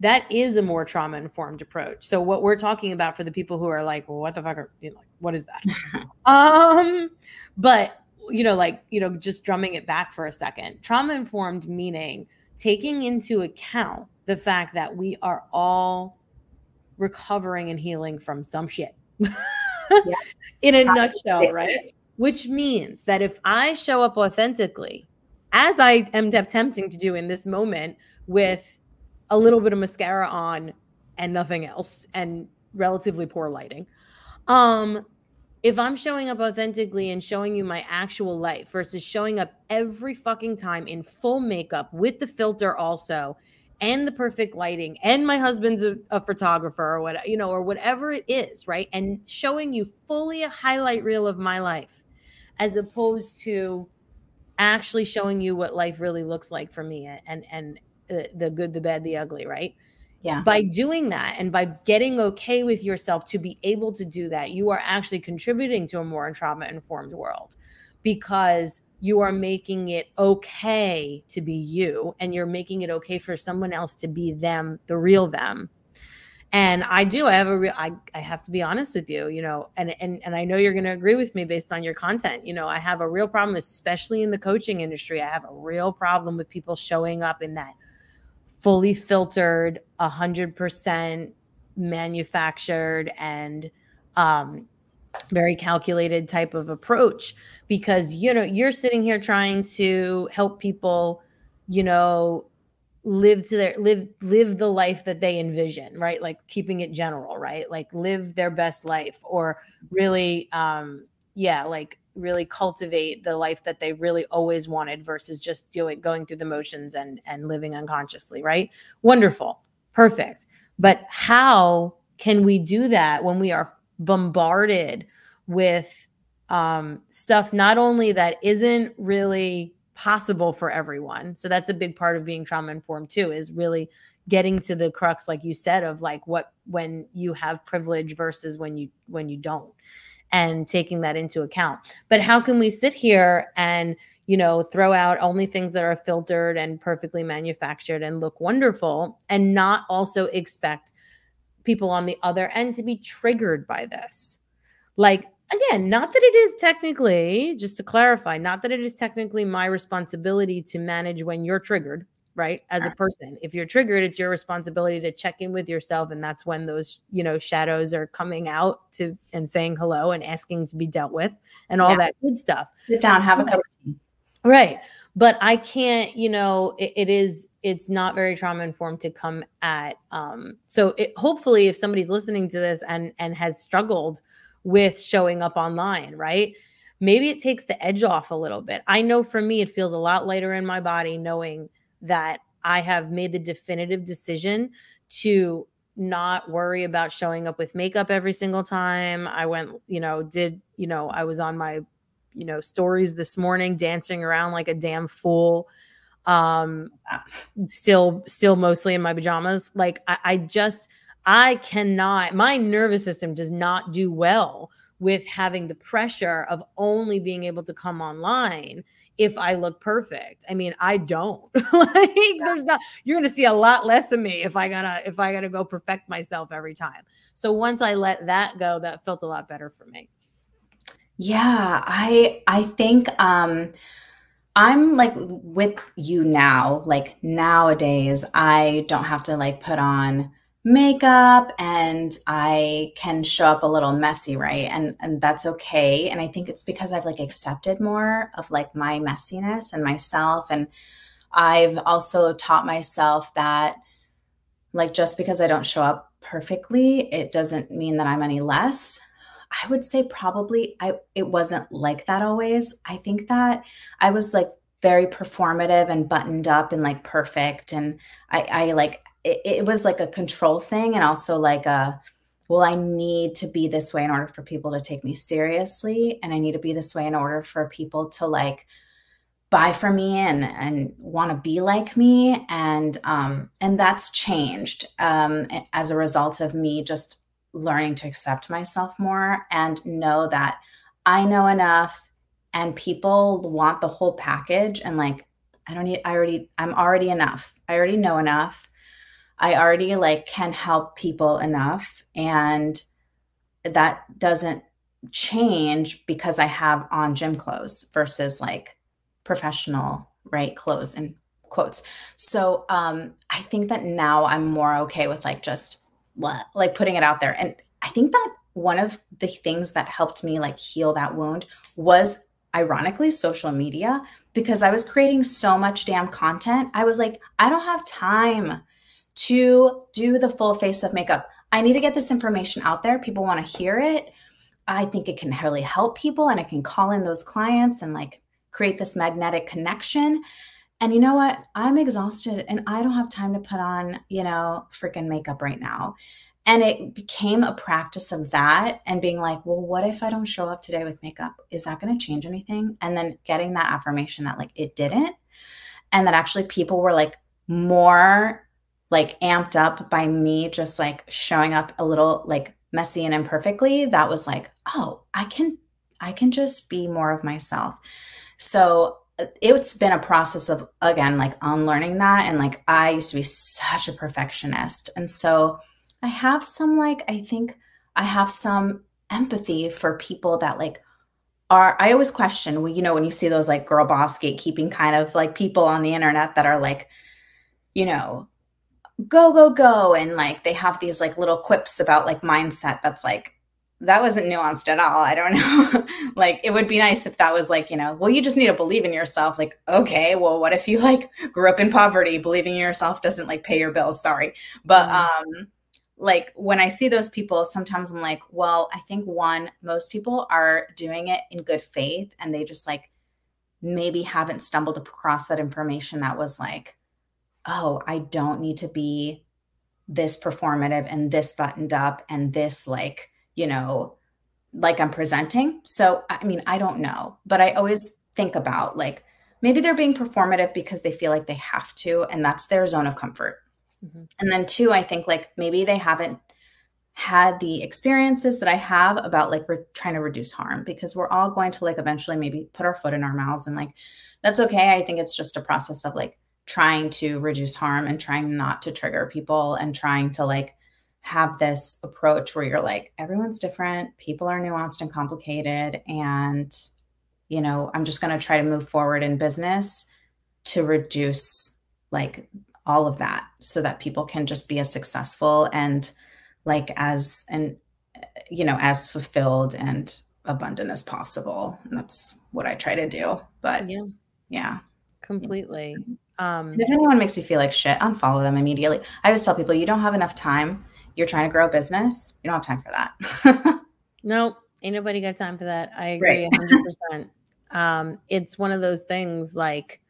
That is a more trauma-informed approach. So what we're talking about for the people who are like, well, what the fuck are you know, like, what is that? um, but, you know, like, you know, just drumming it back for a second. Trauma-informed meaning taking into account the fact that we are all recovering and healing from some shit yeah. in a nutshell, right? Which means that if I show up authentically, as I am attempting to do in this moment with a little bit of mascara on and nothing else and relatively poor lighting. Um, if I'm showing up authentically and showing you my actual life versus showing up every fucking time in full makeup with the filter also, and the perfect lighting, and my husband's a, a photographer or what, you know, or whatever it is, right? And showing you fully a highlight reel of my life, as opposed to actually showing you what life really looks like for me, and, and, The, the good, the bad, the ugly, right? Yeah. By doing that, and by getting okay with yourself to be able to do that, you are actually contributing to a more trauma-informed world, because you are making it okay to be you, and you're making it okay for someone else to be them, the real them. And I do, I have a real, I, I have to be honest with you, you know, and, and, and I know you're going to agree with me based on your content. You know, I have a real problem, especially in the coaching industry. I have a real problem with people showing up in that fully filtered, one hundred percent manufactured, and um, very calculated type of approach, because, you know, you're sitting here trying to help people, you know, live to their live, live the life that they envision, right? Like keeping it general, right? Like live their best life, or really, um, yeah, like really cultivate the life that they really always wanted versus just doing, going through the motions and, and living unconsciously, right? Wonderful. perfect. But how can we do that when we are bombarded with um, stuff not only that isn't really possible for everyone? So that's a big part of being trauma-informed too, is really getting to the crux, like you said, of like what, when you have privilege versus when you, when you don't, and taking that into account. But how can we sit here and, you know, throw out only things that are filtered and perfectly manufactured and look wonderful, and not also expect people on the other end to be triggered by this? Like, again, not that it is technically, just to clarify, not that it is technically my responsibility to manage when you're triggered, right? As a person, if you're triggered, it's your responsibility to check in with yourself. And that's when those, you know, shadows are coming out to and saying hello and asking to be dealt with and all yeah. that good stuff. Sit down, have a cup of tea. Right. But I can't, you know, it, it is, it's not very trauma informed to come at. Um, so it, hopefully if somebody's listening to this and, and has struggled with showing up online, right? Maybe it takes the edge off a little bit. I know for me, it feels a lot lighter in my body knowing that I have made the definitive decision to not worry about showing up with makeup every single time. I went, you know, did, you know, I was on my, you know, stories this morning, dancing around like a damn fool. Um, still, still mostly in my pajamas. Like I, I just, I cannot, my nervous system does not do well with having the pressure of only being able to come online if I look perfect. I mean, I don't like yeah. there's not, you're going to see a lot less of me if I gotta, if I gotta go perfect myself every time. So once I let that go, that felt a lot better for me. Yeah. I, I think, um, I'm like with you now, like nowadays I don't have to like put on makeup and I can show up a little messy. Right. And, and that's okay. And I think it's because I've like accepted more of like my messiness and myself. And I've also taught myself that like, just because I don't show up perfectly, it doesn't mean that I'm any less. I would say probably I, it wasn't like that always. I think that I was like very performative and buttoned up and like perfect. And I, I like, it, it was like a control thing. And also like a, well, I need to be this way in order for people to take me seriously. And I need to be this way in order for people to like buy from me and, and want to be like me. And, um, and that's changed, um, as a result of me just learning to accept myself more and know that I know enough and people want the whole package. And like, I don't need, I already, I'm already enough. I already know enough. I already like can help people enough. And that doesn't change because I have on gym clothes versus like professional, right? Clothes and quotes. So, um, I think that now I'm more okay with like just like putting it out there. And I think that one of the things that helped me like heal that wound was ironically social media, because I was creating so much damn content. I was like, I don't have time to do the full face of makeup. I need to get this information out there. People want to hear it. I think it can really help people and it can call in those clients and like create this magnetic connection. And you know what? I'm exhausted and I don't have time to put on, you know, freaking makeup right now. And it became a practice of that and being like, well, what if I don't show up today with makeup? Is that going to change anything? And then getting that affirmation that like it didn't. And that actually people were like more like amped up by me just like showing up a little like messy and imperfectly. That was like, oh, I can, I can just be more of myself. So it's been a process of, again, like unlearning that. And like, I used to be such a perfectionist. And so I have some, like, I think I have some empathy for people that like are, I always question, well, you know, when you see those like girl boss gatekeeping kind of like people on the internet that are like, you know, go, go, go. And like, they have these like little quips about like mindset. That's like, that wasn't nuanced at all. I don't know. Like, it would be nice if that was like, you know, well, you just need to believe in yourself. Like, okay, well, what if you like grew up in poverty? Believing in yourself doesn't like pay your bills. Sorry. But um, like when I see those people, sometimes I'm like, well, I think one, most people are doing it in good faith and they just like maybe haven't stumbled across that information that was like, oh, I don't need to be this performative and this buttoned up and this, like, you know, like I'm presenting. So, I mean, I don't know, but I always think about, like, maybe they're being performative because they feel like they have to, and that's their zone of comfort. Mm-hmm. And then two, I think, like, maybe they haven't had the experiences that I have about, like, we're trying to reduce harm, because we're all going to, like, eventually maybe put our foot in our mouths, and, like, that's okay. I think it's just a process of, like, trying to reduce harm and trying not to trigger people and trying to, like, have this approach where you're like, everyone's different, people are nuanced and complicated. And, you know, I'm just going to try to move forward in business to reduce, like, all of that so that people can just be as successful and, like, as, and, you know, as fulfilled and abundant as possible. And that's what I try to do. But yeah, yeah. Completely. Um, and if anyone makes you feel like shit, unfollow them immediately. I always tell people, you don't have enough time. You're trying to grow a business. You don't have time for that. Nope. Ain't nobody got time for that. I agree one hundred percent. Um, it's one of those things, like,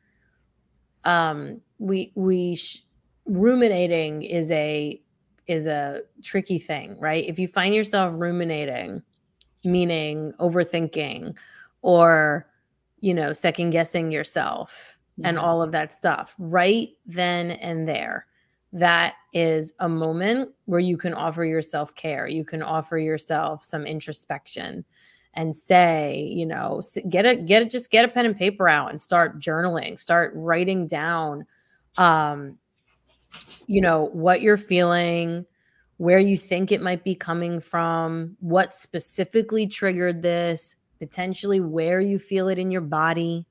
um, we, we sh- ruminating is a, is a tricky thing, right? If you find yourself ruminating, meaning overthinking or, you know, second guessing yourself, mm-hmm. and all of that stuff right then and there, that is a moment where you can offer yourself care. You can offer yourself some introspection and say, you know, get a, get a, just get a pen and paper out and start journaling, start writing down, um, you know, what you're feeling, where you think it might be coming from, what specifically triggered this, potentially where you feel it in your body.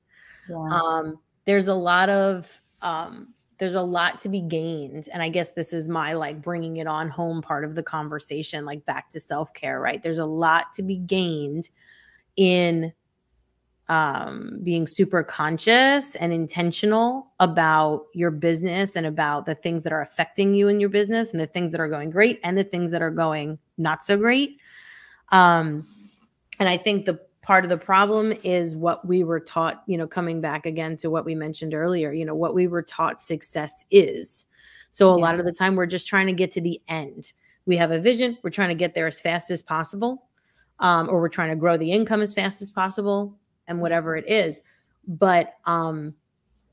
Yeah. Um, there's a lot of, um, there's a lot to be gained. And I guess this is my, like, bringing it on home part of the conversation, like, back to self-care, right? There's a lot to be gained in um, being super conscious and intentional about your business and about the things that are affecting you in your business and the things that are going great and the things that are going not so great. Um, and I think the part of the problem is what we were taught, you know, coming back again to what we mentioned earlier, you know, what we were taught success is. So a yeah. lot of the time we're just trying to get to the end. We have a vision. We're trying to get there as fast as possible, um, or we're trying to grow the income as fast as possible and whatever it is. But um,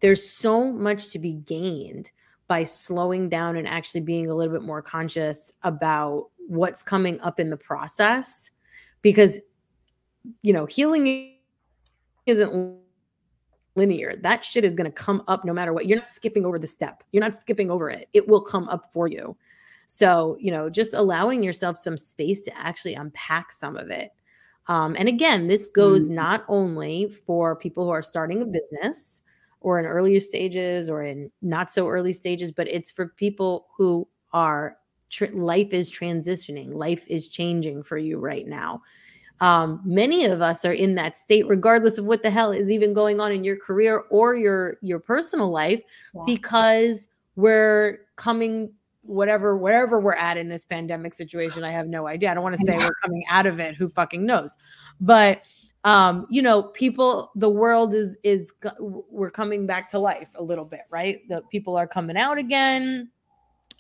there's so much to be gained by slowing down and actually being a little bit more conscious about what's coming up in the process, because you know, healing isn't linear. That shit is going to come up no matter what. You're not skipping over the step. You're not skipping over it. It will come up for you. So, you know, just allowing yourself some space to actually unpack some of it. Um, and again, this goes mm-hmm. not only for people who are starting a business or in earlier stages or in not so early stages, but it's for people who are, tr- life is transitioning. Life is changing for you right now. Um, many of us are in that state, regardless of what the hell is even going on in your career or your, your personal life, yeah. because we're coming, whatever, wherever we're at in this pandemic situation. I have no idea. I don't want to say we're coming out of it. Who fucking knows? But, um, you know, people, the world is, is we're coming back to life a little bit, right? The people are coming out again.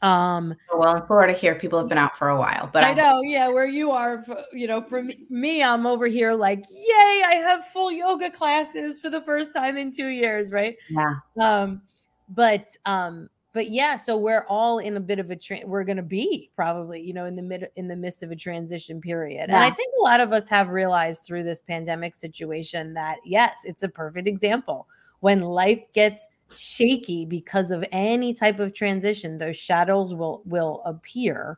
Um, well, in Florida here, people have been out for a while, but I know, I- yeah, where you are, you know, for me, I'm over here like, yay, I have full yoga classes for the first time in two years. Right. Yeah. Um, but, um, but yeah, so we're all in a bit of a, tra- we're going to be probably, you know, in the mid, in the midst of a transition period. Yeah. And I think a lot of us have realized through this pandemic situation that yes, it's a perfect example when life gets shaky because of any type of transition, those shadows will, will appear.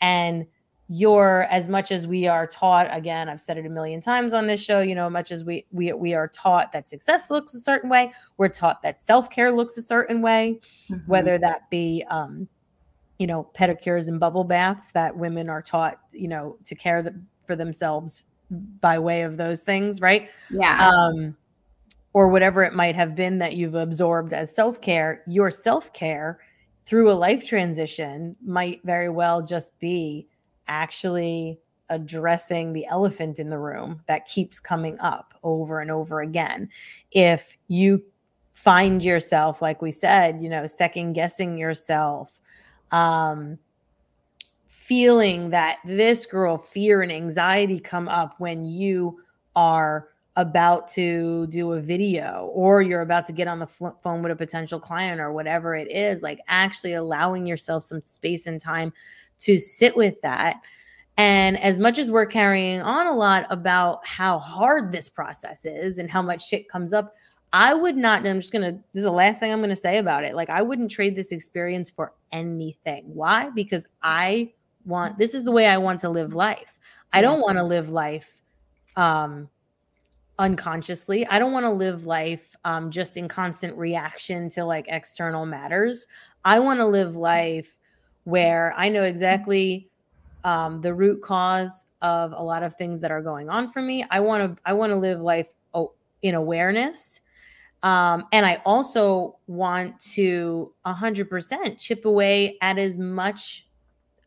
And you're, as much as we are taught, again, I've said it a million times on this show, you know, much as we, we, we are taught that success looks a certain way, we're taught that self-care looks a certain way, mm-hmm. whether that be, um, you know, pedicures and bubble baths that women are taught, you know, to care th- for themselves by way of those things. Right. Yeah. Um, or whatever it might have been that you've absorbed as self-care, your self-care through a life transition might very well just be actually addressing the elephant in the room that keeps coming up over and over again. If you find yourself, like we said, you know, second guessing yourself, um, feeling that visceral fear and anxiety come up when you are about to do a video or you're about to get on the phone with a potential client or whatever it is, like actually allowing yourself some space and time to sit with that. And as much as we're carrying on a lot about how hard this process is and how much shit comes up, I would not, and I'm just going to, this is the last thing I'm going to say about it. Like, I wouldn't trade this experience for anything. Why? Because I want, this is the way I want to live life. I don't want to live life, um, unconsciously. I don't want to live life um, just in constant reaction to like external matters. I want to live life where I know exactly um, the root cause of a lot of things that are going on for me. I want to, I want to live life in awareness. Um, and I also want to a hundred percent chip away at as much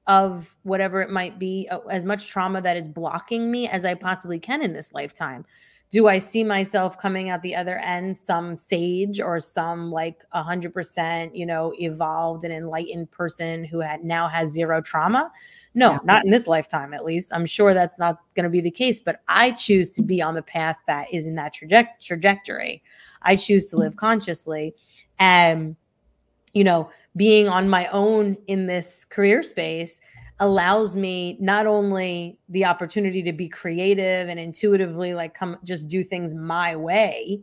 of whatever it might be, as much trauma that is blocking me as I possibly can in this lifetime. Do I see myself coming out the other end, some sage or some like a hundred percent, you know, evolved and enlightened person who had, now has zero trauma? No, yeah. Not in this lifetime, at least. I'm sure that's not going to be the case, but I choose to be on the path that is in that traje- trajectory. I choose to live consciously and, you know, being on my own in this career space allows me not only the opportunity to be creative and intuitively like come just do things my way.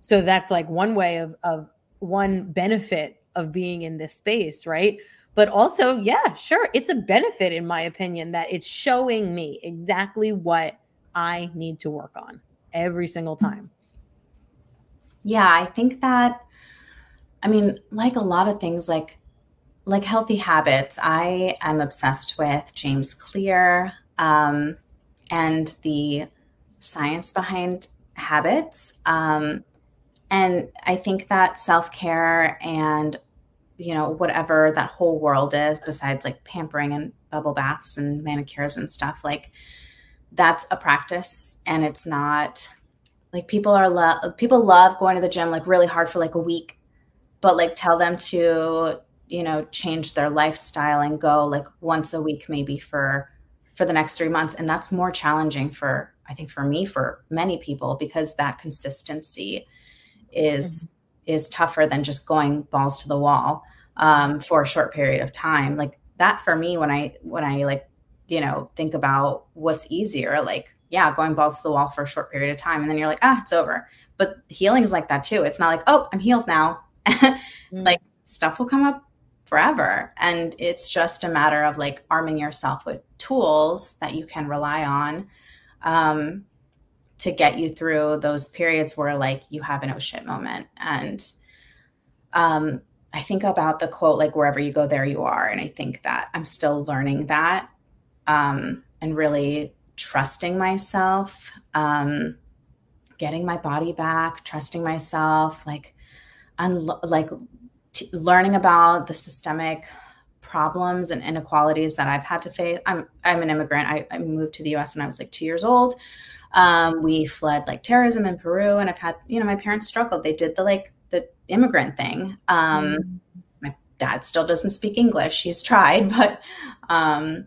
So that's like one way of, of one benefit of being in this space, right? But also, yeah, sure. It's a benefit in my opinion that it's showing me exactly what I need to work on every single time. Yeah. I think that, I mean, like a lot of things, like, Like healthy habits, I am obsessed with James Clear um, and the science behind habits. Um, and I think that self-care and, you know, whatever that whole world is, besides like pampering and bubble baths and manicures and stuff, like that's a practice. And it's not like people are lo- people love going to the gym like really hard for like a week, but like tell them to, you know, change their lifestyle and go like once a week, maybe for, for the next three months. And that's more challenging for, I think for me, for many people, because that consistency is, mm-hmm. is tougher than just going balls to the wall um, for a short period of time. Like that for me, when I, when I like, you know, think about what's easier, like, yeah, going balls to the wall for a short period of time. And then you're like, ah, it's over. But healing is like that too. It's not like, oh, I'm healed now. Mm-hmm. Like stuff will come up forever. And it's just a matter of like arming yourself with tools that you can rely on um, to get you through those periods where like you have an oh shit moment. And um, I think about the quote, like wherever you go, there you are. And I think that I'm still learning that um, and really trusting myself, um, getting my body back, trusting myself, like, un- like, T- learning about the systemic problems and inequalities that I've had to face. I'm I'm an immigrant. I, I moved to the U S when I was like two years old. Um, we fled like terrorism in Peru, and I've had, you know, my parents struggled. They did the like the immigrant thing. Um, mm-hmm. My dad still doesn't speak English. He's tried, but um,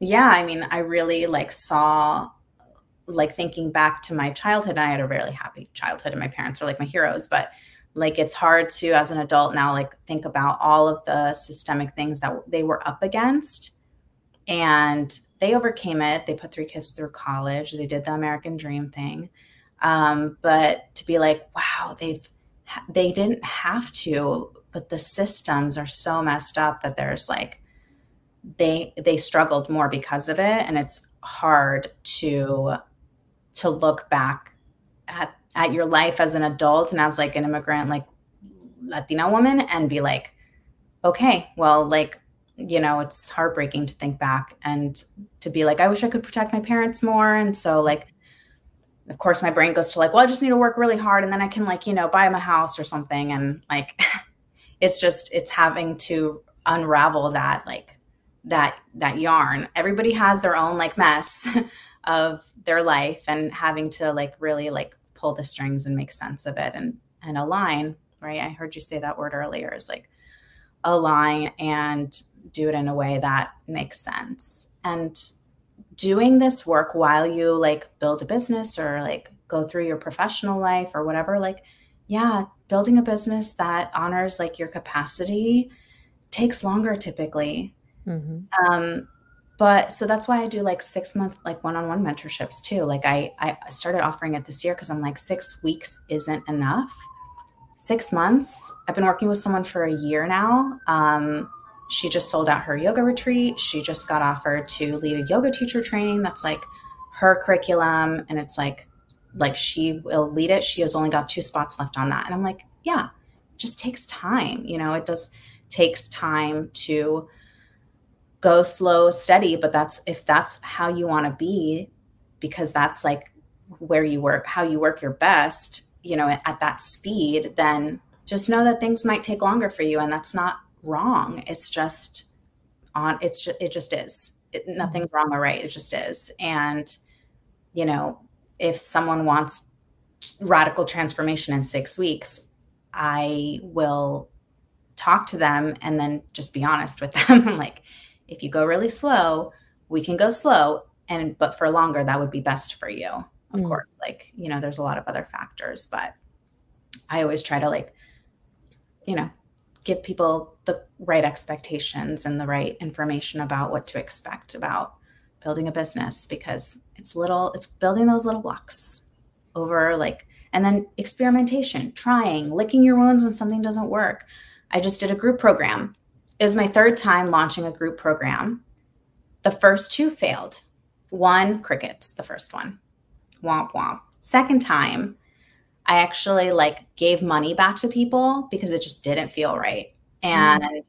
yeah, I mean, I really like saw like thinking back to my childhood. And I had a really happy childhood, and my parents are like my heroes, but. Like it's hard to, as an adult now, like think about all of the systemic things that they were up against, and they overcame it. They put three kids through college. They did the American dream thing. Um, but to be like, wow, they've, they didn't have to, but the systems are so messed up that there's like, they, they struggled more because of it. And it's hard to, to look back at, at your life as an adult and as like an immigrant, like Latina woman, and be like, okay, well, like, you know, it's heartbreaking to think back and to be like, I wish I could protect my parents more. And so like, of course my brain goes to like, well, I just need to work really hard and then I can like, you know, buy them a house or something. And like, it's just, it's having to unravel that, like that, that yarn. Everybody has their own like mess of their life, and having to like really like pull the strings and make sense of it and, and align, right? I heard you say that word earlier, is like align and do it in a way that makes sense. And doing this work while you like build a business or like go through your professional life or whatever, like, yeah, building a business that honors like your capacity takes longer typically. Mm-hmm. Um, but so that's why I do like six month, like one-on-one mentorships too. Like I, I started offering it this year because I'm like, six weeks isn't enough. Six months. I've been working with someone for a year now. Um, she just sold out her yoga retreat. She just got offered to lead a yoga teacher training. That's like her curriculum. And it's like, like she will lead it. She has only got two spots left on that. And I'm like, yeah, it just takes time. You know, it does takes time to go slow, steady, but that's, if that's how you want to be, because that's like where you work, how you work your best, you know, at that speed, then just know that things might take longer for you. And that's not wrong. It's just on, it's just, it just is. It, nothing's wrong or right. It just is. And, you know, if someone wants radical transformation in six weeks, I will talk to them and then just be honest with them. Like, if you go really slow, we can go slow. And, but for longer, that would be best for you. Of mm. course, like, you know, there's a lot of other factors, but I always try to like, you know, give people the right expectations and the right information about what to expect about building a business, because it's little, it's building those little blocks over like, and then experimentation, trying, licking your wounds when something doesn't work. I just did a group program. It was my third time launching a group program. The first two failed. One, crickets, the first one. Womp womp. Second time, I actually like gave money back to people because it just didn't feel right. And mm.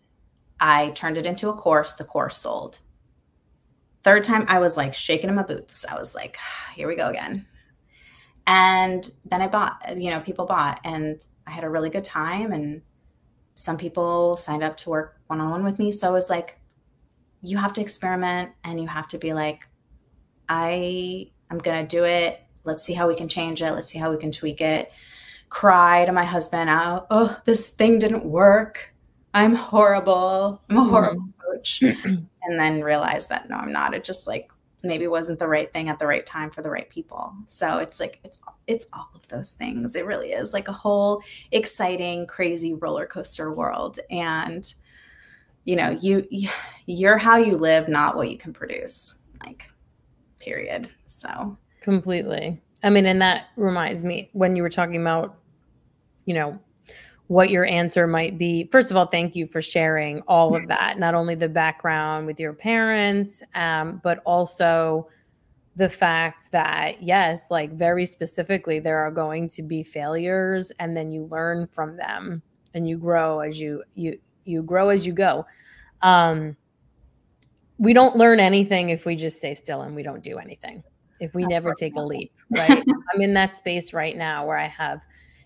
I turned it into a course. The course sold. Third time, I was like shaking in my boots. I was like, here we go again. And then I bought, you know, people bought, and I had a really good time. And some people signed up to work one-on-one with me. So it was like, you have to experiment and you have to be like, I... I'm going to do it. Let's see how we can change it. Let's see how we can tweak it. Cry to my husband out. Oh, this thing didn't work. I'm horrible. I'm a horrible mm-hmm. coach. And then realize that, no, I'm not. It just like maybe wasn't the right thing at the right time for the right people. So it's like, it's, it's all of those things. It really is like a whole exciting, crazy roller coaster world. And you know, you, you're how you live, not what you can produce. Like, period. So completely. I mean, and that reminds me when you were talking about, you know, what your answer might be. First of all, thank you for sharing all of that. Not only the background with your parents, um, but also the fact that, yes, like very specifically, there are going to be failures, and then you learn from them and you grow as you, you, you grow as you go. Um, We don't learn anything if we just stay still and we don't do anything, if we never take a leap, right? I'm in that space right now where I have,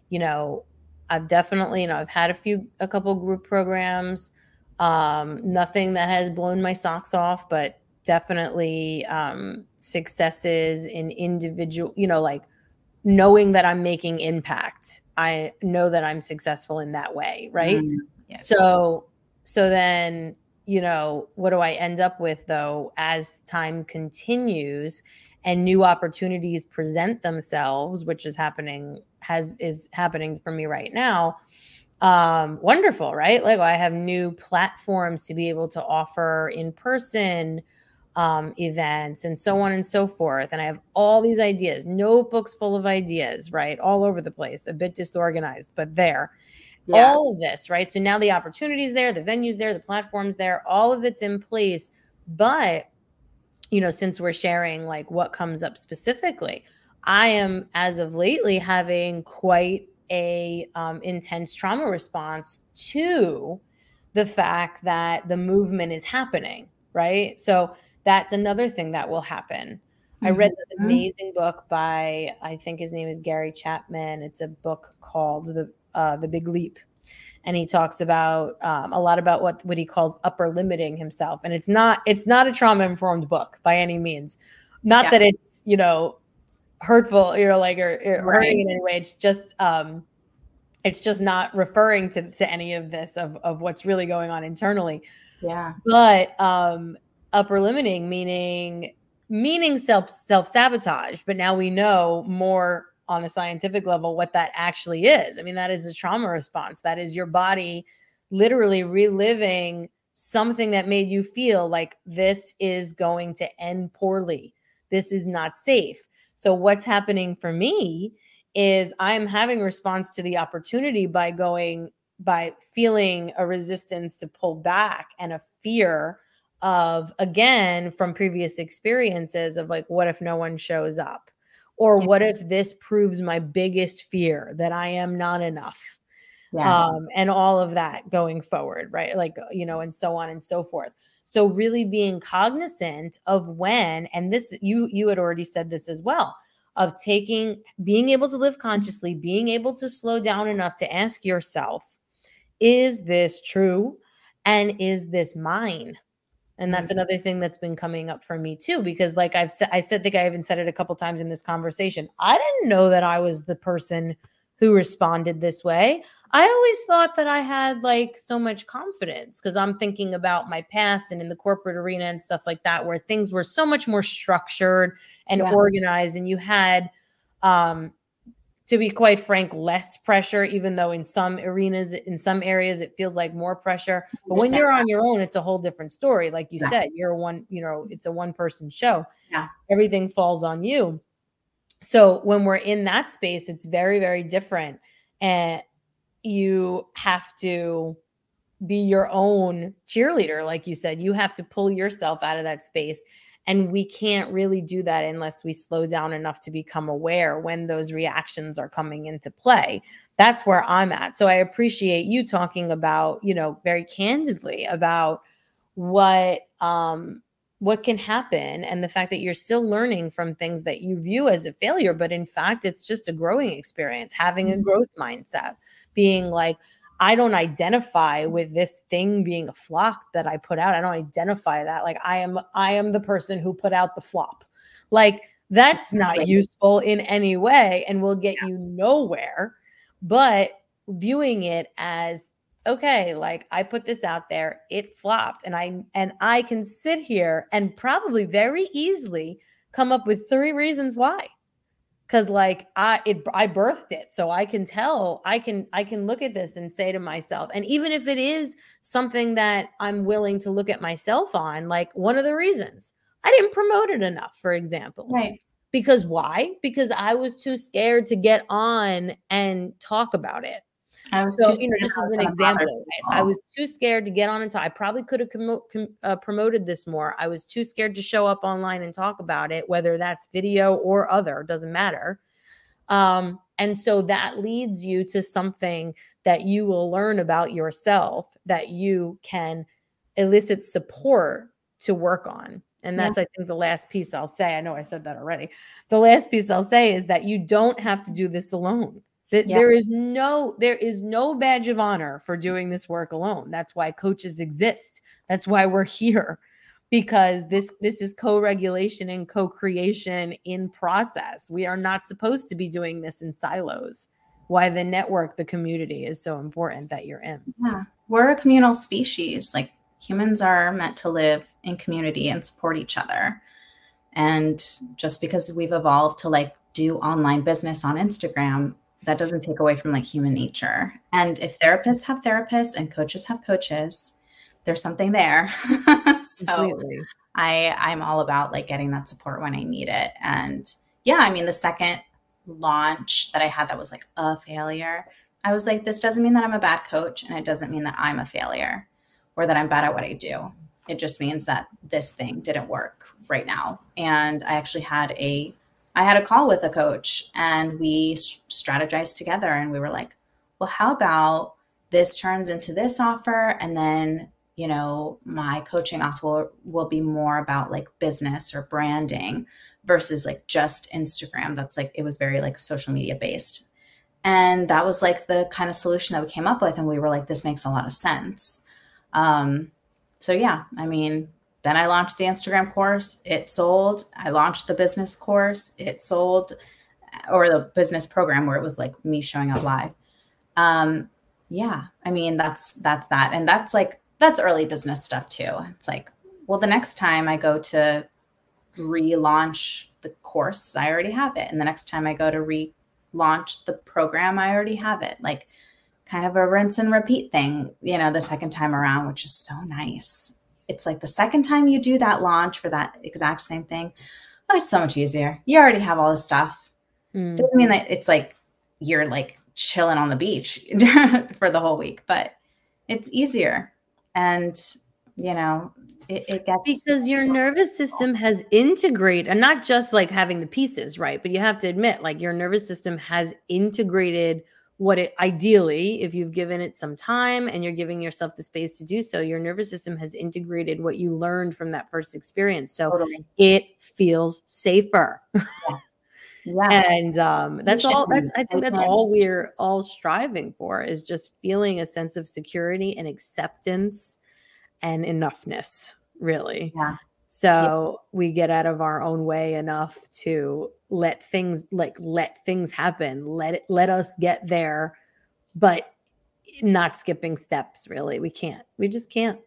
you know, I've definitely, you know, I've had a few, a couple group programs, um, nothing that has blown my socks off, but definitely um, successes in individual, you know, like knowing that I'm making impact. I know that I'm successful in that way, right? Mm, yes. So, so then, you know, what do I end up with though, as time continues and new opportunities present themselves, which is happening, has, is happening for me right now. Um, wonderful, right? Like I have new platforms to be able to offer in-person um, events and so on and so forth. And I have all these ideas, notebooks full of ideas, right? All over the place, a bit disorganized, but there. Yeah. All of this, right? So now the opportunity's there, the venue's there, the platform's there, all of it's in place. But, you know, since we're sharing like what comes up specifically, I am, as of lately, having quite a um, intense trauma response to the fact that the movement is happening, right? So that's another thing that will happen. I read this amazing book by, I think his name is Gary Chapman. It's a book called The uh, The Big Leap. And he talks about um, a lot about what, what he calls upper limiting himself. And it's not, it's not a trauma informed book by any means. Not yeah. that it's, you know, hurtful, you know, like, or, or right. hurting in any way. It's just, um, it's just not referring to, to any of this, of, of what's really going on internally. Yeah. But um, upper limiting, meaning meaning self self-sabotage. But now we know more on a scientific level what that actually is. I mean, that is a trauma response. That is your body literally reliving something that made you feel like this is going to end poorly. This is not safe. So what's happening for me is I'm having response to the opportunity by going, by feeling a resistance to pull back and a fear of, again, from previous experiences of like, what if no one shows up? Or what if this proves my biggest fear, that I am not enough? Yes. Um, and all of that going forward, right? Like, you know, and so on and so forth. So really being cognizant of when, and this, you, you had already said this as well, of taking, being able to live consciously, being able to slow down enough to ask yourself, is this true? And is this mine? And that's another thing that's been coming up for me too, because like I've said, I said, think I even said it a couple times in this conversation. I didn't know that I was the person who responded this way. I always thought that I had like so much confidence, because I'm thinking about my past and in the corporate arena and stuff like that, where things were so much more structured and yeah. organized, and you had, um, to be quite frank, less pressure, even though in some arenas, in some areas, it feels like more pressure. But when you're on your own, it's a whole different story. Like you yeah. said, you're one, you know, it's a one person show. Yeah. Everything falls on you. So when we're in that space, it's very, very different. And you have to be your own cheerleader. Like you said, you have to pull yourself out of that space. And we can't really do that unless we slow down enough to become aware when those reactions are coming into play. That's where I'm at. So I appreciate you talking about, you know, very candidly about what, um, what can happen, and the fact that you're still learning from things that you view as a failure, but in fact, it's just a growing experience, having a growth mindset, being like, I don't identify with this thing being a flop that I put out. I don't identify that. Like I am, I am the person who put out the flop. Like that's not useful in any way and will get yeah. you nowhere, but viewing it as, okay, like I put this out there, it flopped, and I, and I can sit here and probably very easily come up with three reasons why. Cause like I, it, I birthed it. So I can tell, I can, I can look at this and say to myself, and even if it is something that I'm willing to look at myself on, like one of the reasons I didn't promote it enough, for example, right? Because why? Because I was too scared to get on and talk about it. So, you know, this is an example. Right? I was too scared to get on and talk. I probably could have com- com- uh, promoted this more. I was too scared to show up online and talk about it, whether that's video or other, doesn't matter. Um, and so that leads you to something that you will learn about yourself that you can elicit support to work on. And that's, yeah. I think, the last piece I'll say. I know I said that already. The last piece I'll say is that you don't have to do this alone. That yep. there is no, there is no badge of honor for doing this work alone. That's why coaches exist. That's why we're here, because this, this is co-regulation and co-creation in process. We are not supposed to be doing this in silos. Why the network, the community is so important that you're in. Yeah. We're a communal species. Like humans are meant to live in community and support each other. And just because we've evolved to like do online business on Instagram, that doesn't take away from like human nature. And if therapists have therapists and coaches have coaches, there's something there. So Completely. I, I'm all about like getting that support when I need it. And yeah, I mean, the second launch that I had that was like a failure, I was like, this doesn't mean that I'm a bad coach. And it doesn't mean that I'm a failure or that I'm bad at what I do. It just means that this thing didn't work right now. And I actually had a I had a call with a coach and we strategized together and we were like, well, how about this turns into this offer? And then, you know, my coaching offer will be more about like business or branding versus like just Instagram. That's like, it was very like social media based. And that was like the kind of solution that we came up with. And we were like, this makes a lot of sense. Um, so yeah, I mean, then I launched the Instagram course, it sold. I launched the business course, it sold, or the business program where it was like me showing up live. Um, yeah, I mean, that's, that's that. And that's like, that's early business stuff too. It's like, well, the next time I go to relaunch the course, I already have it. And the next time I go to relaunch the program, I already have it. Like kind of a rinse and repeat thing, you know, the second time around, which is so nice. It's like the second time you do that launch for that exact same thing, oh, it's so much easier. You already have all this stuff. Mm. Doesn't mean that it's like you're like chilling on the beach for the whole week, but it's easier. And, you know, it, it gets. Because your nervous system has integrated, and not just like having the pieces, right? But you have to admit, like your nervous system has integrated what it ideally, if you've given it some time and you're giving yourself the space to do so, your nervous system has integrated what you learned from that first experience. So totally. It feels safer. Yeah. Yeah. And um, that's all, that's, I think that's all we're all striving for, is just feeling a sense of security and acceptance and enoughness, really. Yeah. So yeah. We get out of our own way enough to let things like let things happen, let it, let us get there, but not skipping steps. Really, we can't. We just can't.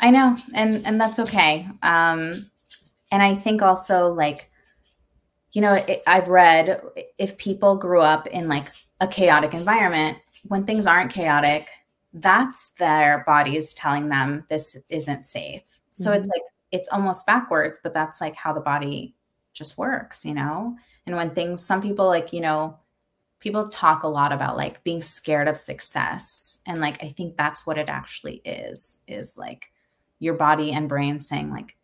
I know, and and that's okay. Um, and I think also, like, you know, it, I've read if people grew up in like a chaotic environment, when things aren't chaotic, that's their bodies telling them this isn't safe. So mm-hmm. It's like. It's almost backwards, but that's like how the body just works, you know? And when things, some people like, you know, people talk a lot about like being scared of success. And like, I think that's what it actually is, is like your body and brain saying like,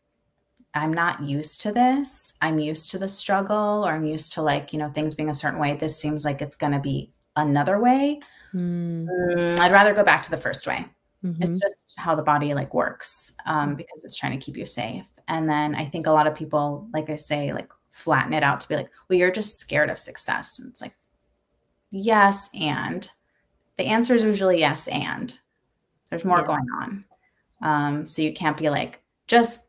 I'm not used to this. I'm used to the struggle, or I'm used to like, you know, things being a certain way. This seems like it's going to be another way. Mm. Mm, I'd rather go back to the first way. Mm-hmm. It's just how the body like works, um, because it's trying to keep you safe. And then I think a lot of people, like I say, like flatten it out to be like, well, you're just scared of success. And it's like, yes. And the answer is usually yes. And there's more yeah. going on. Um, so you can't be like, just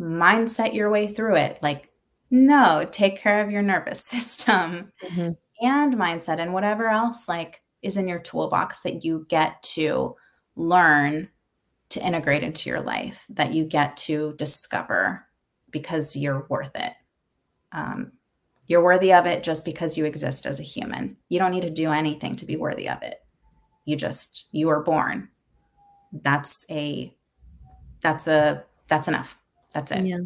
mindset your way through it. Like, no, take care of your nervous system mm-hmm. and mindset and whatever else like is in your toolbox that you get to learn to integrate into your life, that you get to discover because you're worth it. Um, you're worthy of it just because you exist as a human. You don't need to do anything to be worthy of it. You just, you were born. That's a, that's a, that's enough. That's it. Yeah.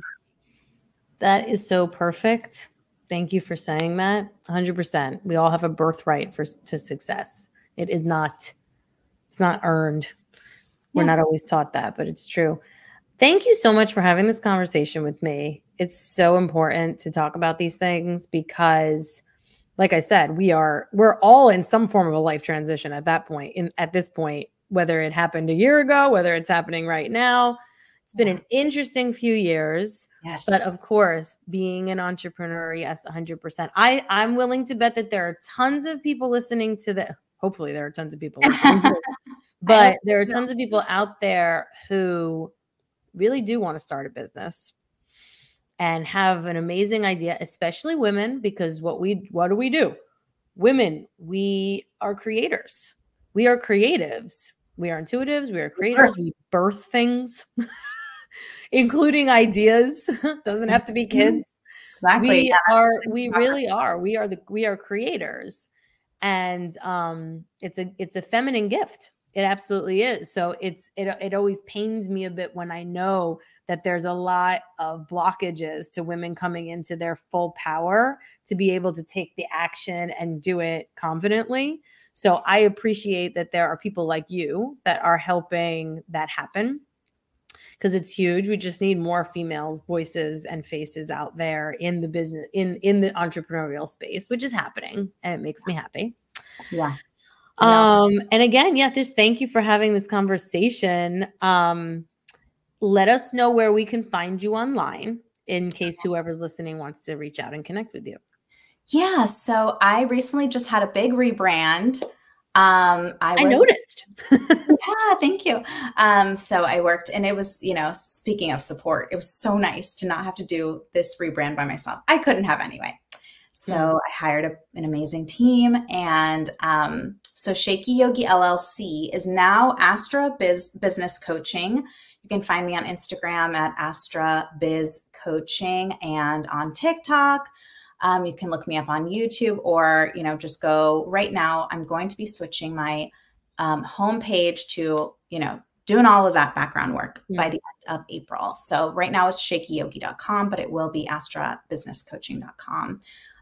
That is so perfect. Thank you for saying that. one hundred percent. We all have a birthright for, to success. It is not It's not earned. We're yeah. not always taught that, but it's true. Thank you so much for having this conversation with me. It's so important to talk about these things because, like I said, we are we're all in some form of a life transition at that point. In at this point, whether it happened a year ago, whether it's happening right now, it's been an interesting few years. Yes. But of course, being an entrepreneur, yes, one hundred percent. I I'm willing to bet that there are tons of people listening to the. Hopefully, there are tons of people listening to But there are tons of people out there who really do want to start a business and have an amazing idea, especially women, because what we what do we do? Women, we are creators. We are creatives. We are intuitives. We are creators. We birth things, including ideas. Doesn't have to be kids. Exactly. We are. We really are. We are the. We are creators, and um, it's a it's a feminine gift. It absolutely is. So it's it it always pains me a bit when I know that there's a lot of blockages to women coming into their full power to be able to take the action and do it confidently. So I appreciate that there are people like you that are helping that happen, because it's huge. We just need more female voices and faces out there in the business, in in the entrepreneurial space, which is happening, and it makes me happy. Yeah. No. Um, and again, yeah, just thank you for having this conversation. Um, let us know where we can find you online in case whoever's listening wants to reach out and connect with you. Yeah. So I recently just had a big rebrand. Um, I, was, I noticed. Yeah. Thank you. Um, so I worked and it was, you know, speaking of support, it was so nice to not have to do this rebrand by myself. I couldn't have anyway. So I hired a, an amazing team and, um, So Shaky Yogi L L C is now Astra Biz Business Coaching. You can find me on Instagram at Astra Biz Coaching and on TikTok. Um, you can look me up on YouTube, or, you know, just go right now. I'm going to be switching my um, homepage to, you know, doing all of that background work yeah. by the end of April. So right now it's shaky yogi dot com, but it will be astra business coaching dot com.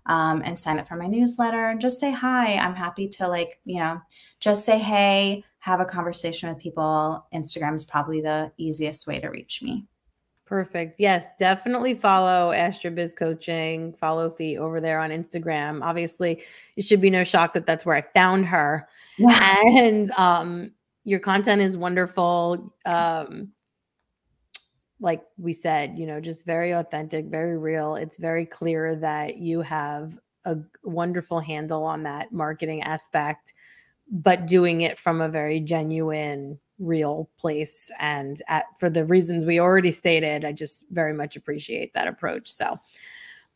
Um, and sign up for my newsletter and just say hi. I'm happy to, like, you know, just say hey, have a conversation with people. Instagram is probably the easiest way to reach me. Perfect. Yes, definitely follow Astra Biz Coaching, follow Fee over there on Instagram. Obviously, it should be no shock that that's where I found her. Yeah. And um, your content is wonderful. Um, like we said, you know, just very authentic, very real. It's very clear that you have a wonderful handle on that marketing aspect, but doing it from a very genuine, real place. And at, for the reasons we already stated, I just very much appreciate that approach. So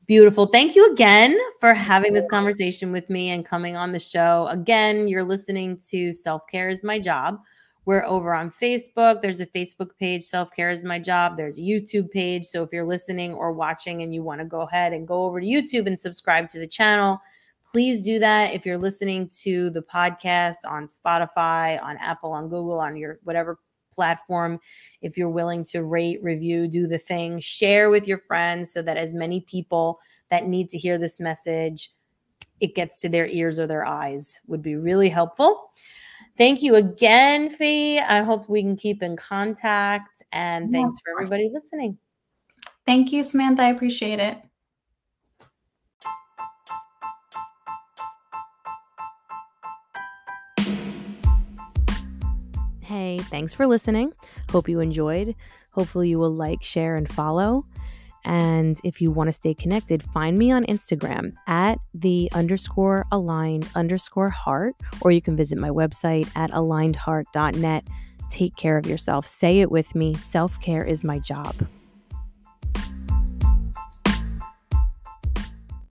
beautiful. Thank you again for having this conversation with me and coming on the show. Again, you're listening to Self-Care Is My Job. We're over on Facebook. There's a Facebook page, Self-Care Is My Job. There's a YouTube page. So if you're listening or watching and you want to go ahead and go over to YouTube and subscribe to the channel, please do that. If you're listening to the podcast on Spotify, on Apple, on Google, on your whatever platform, if you're willing to rate, review, do the thing, share with your friends so that as many people that need to hear this message, it gets to their ears or their eyes, would be really helpful. Thank you again, Fee. I hope we can keep in contact, and yeah, thanks for everybody listening. Thank you, Samantha. I appreciate it. Hey, thanks for listening. Hope you enjoyed. Hopefully you will like, share, and follow. And if you want to stay connected, find me on Instagram at the underscore aligned underscore heart, or you can visit my website at aligned heart dot net. Take care of yourself. Say it with me. Self-care is my job.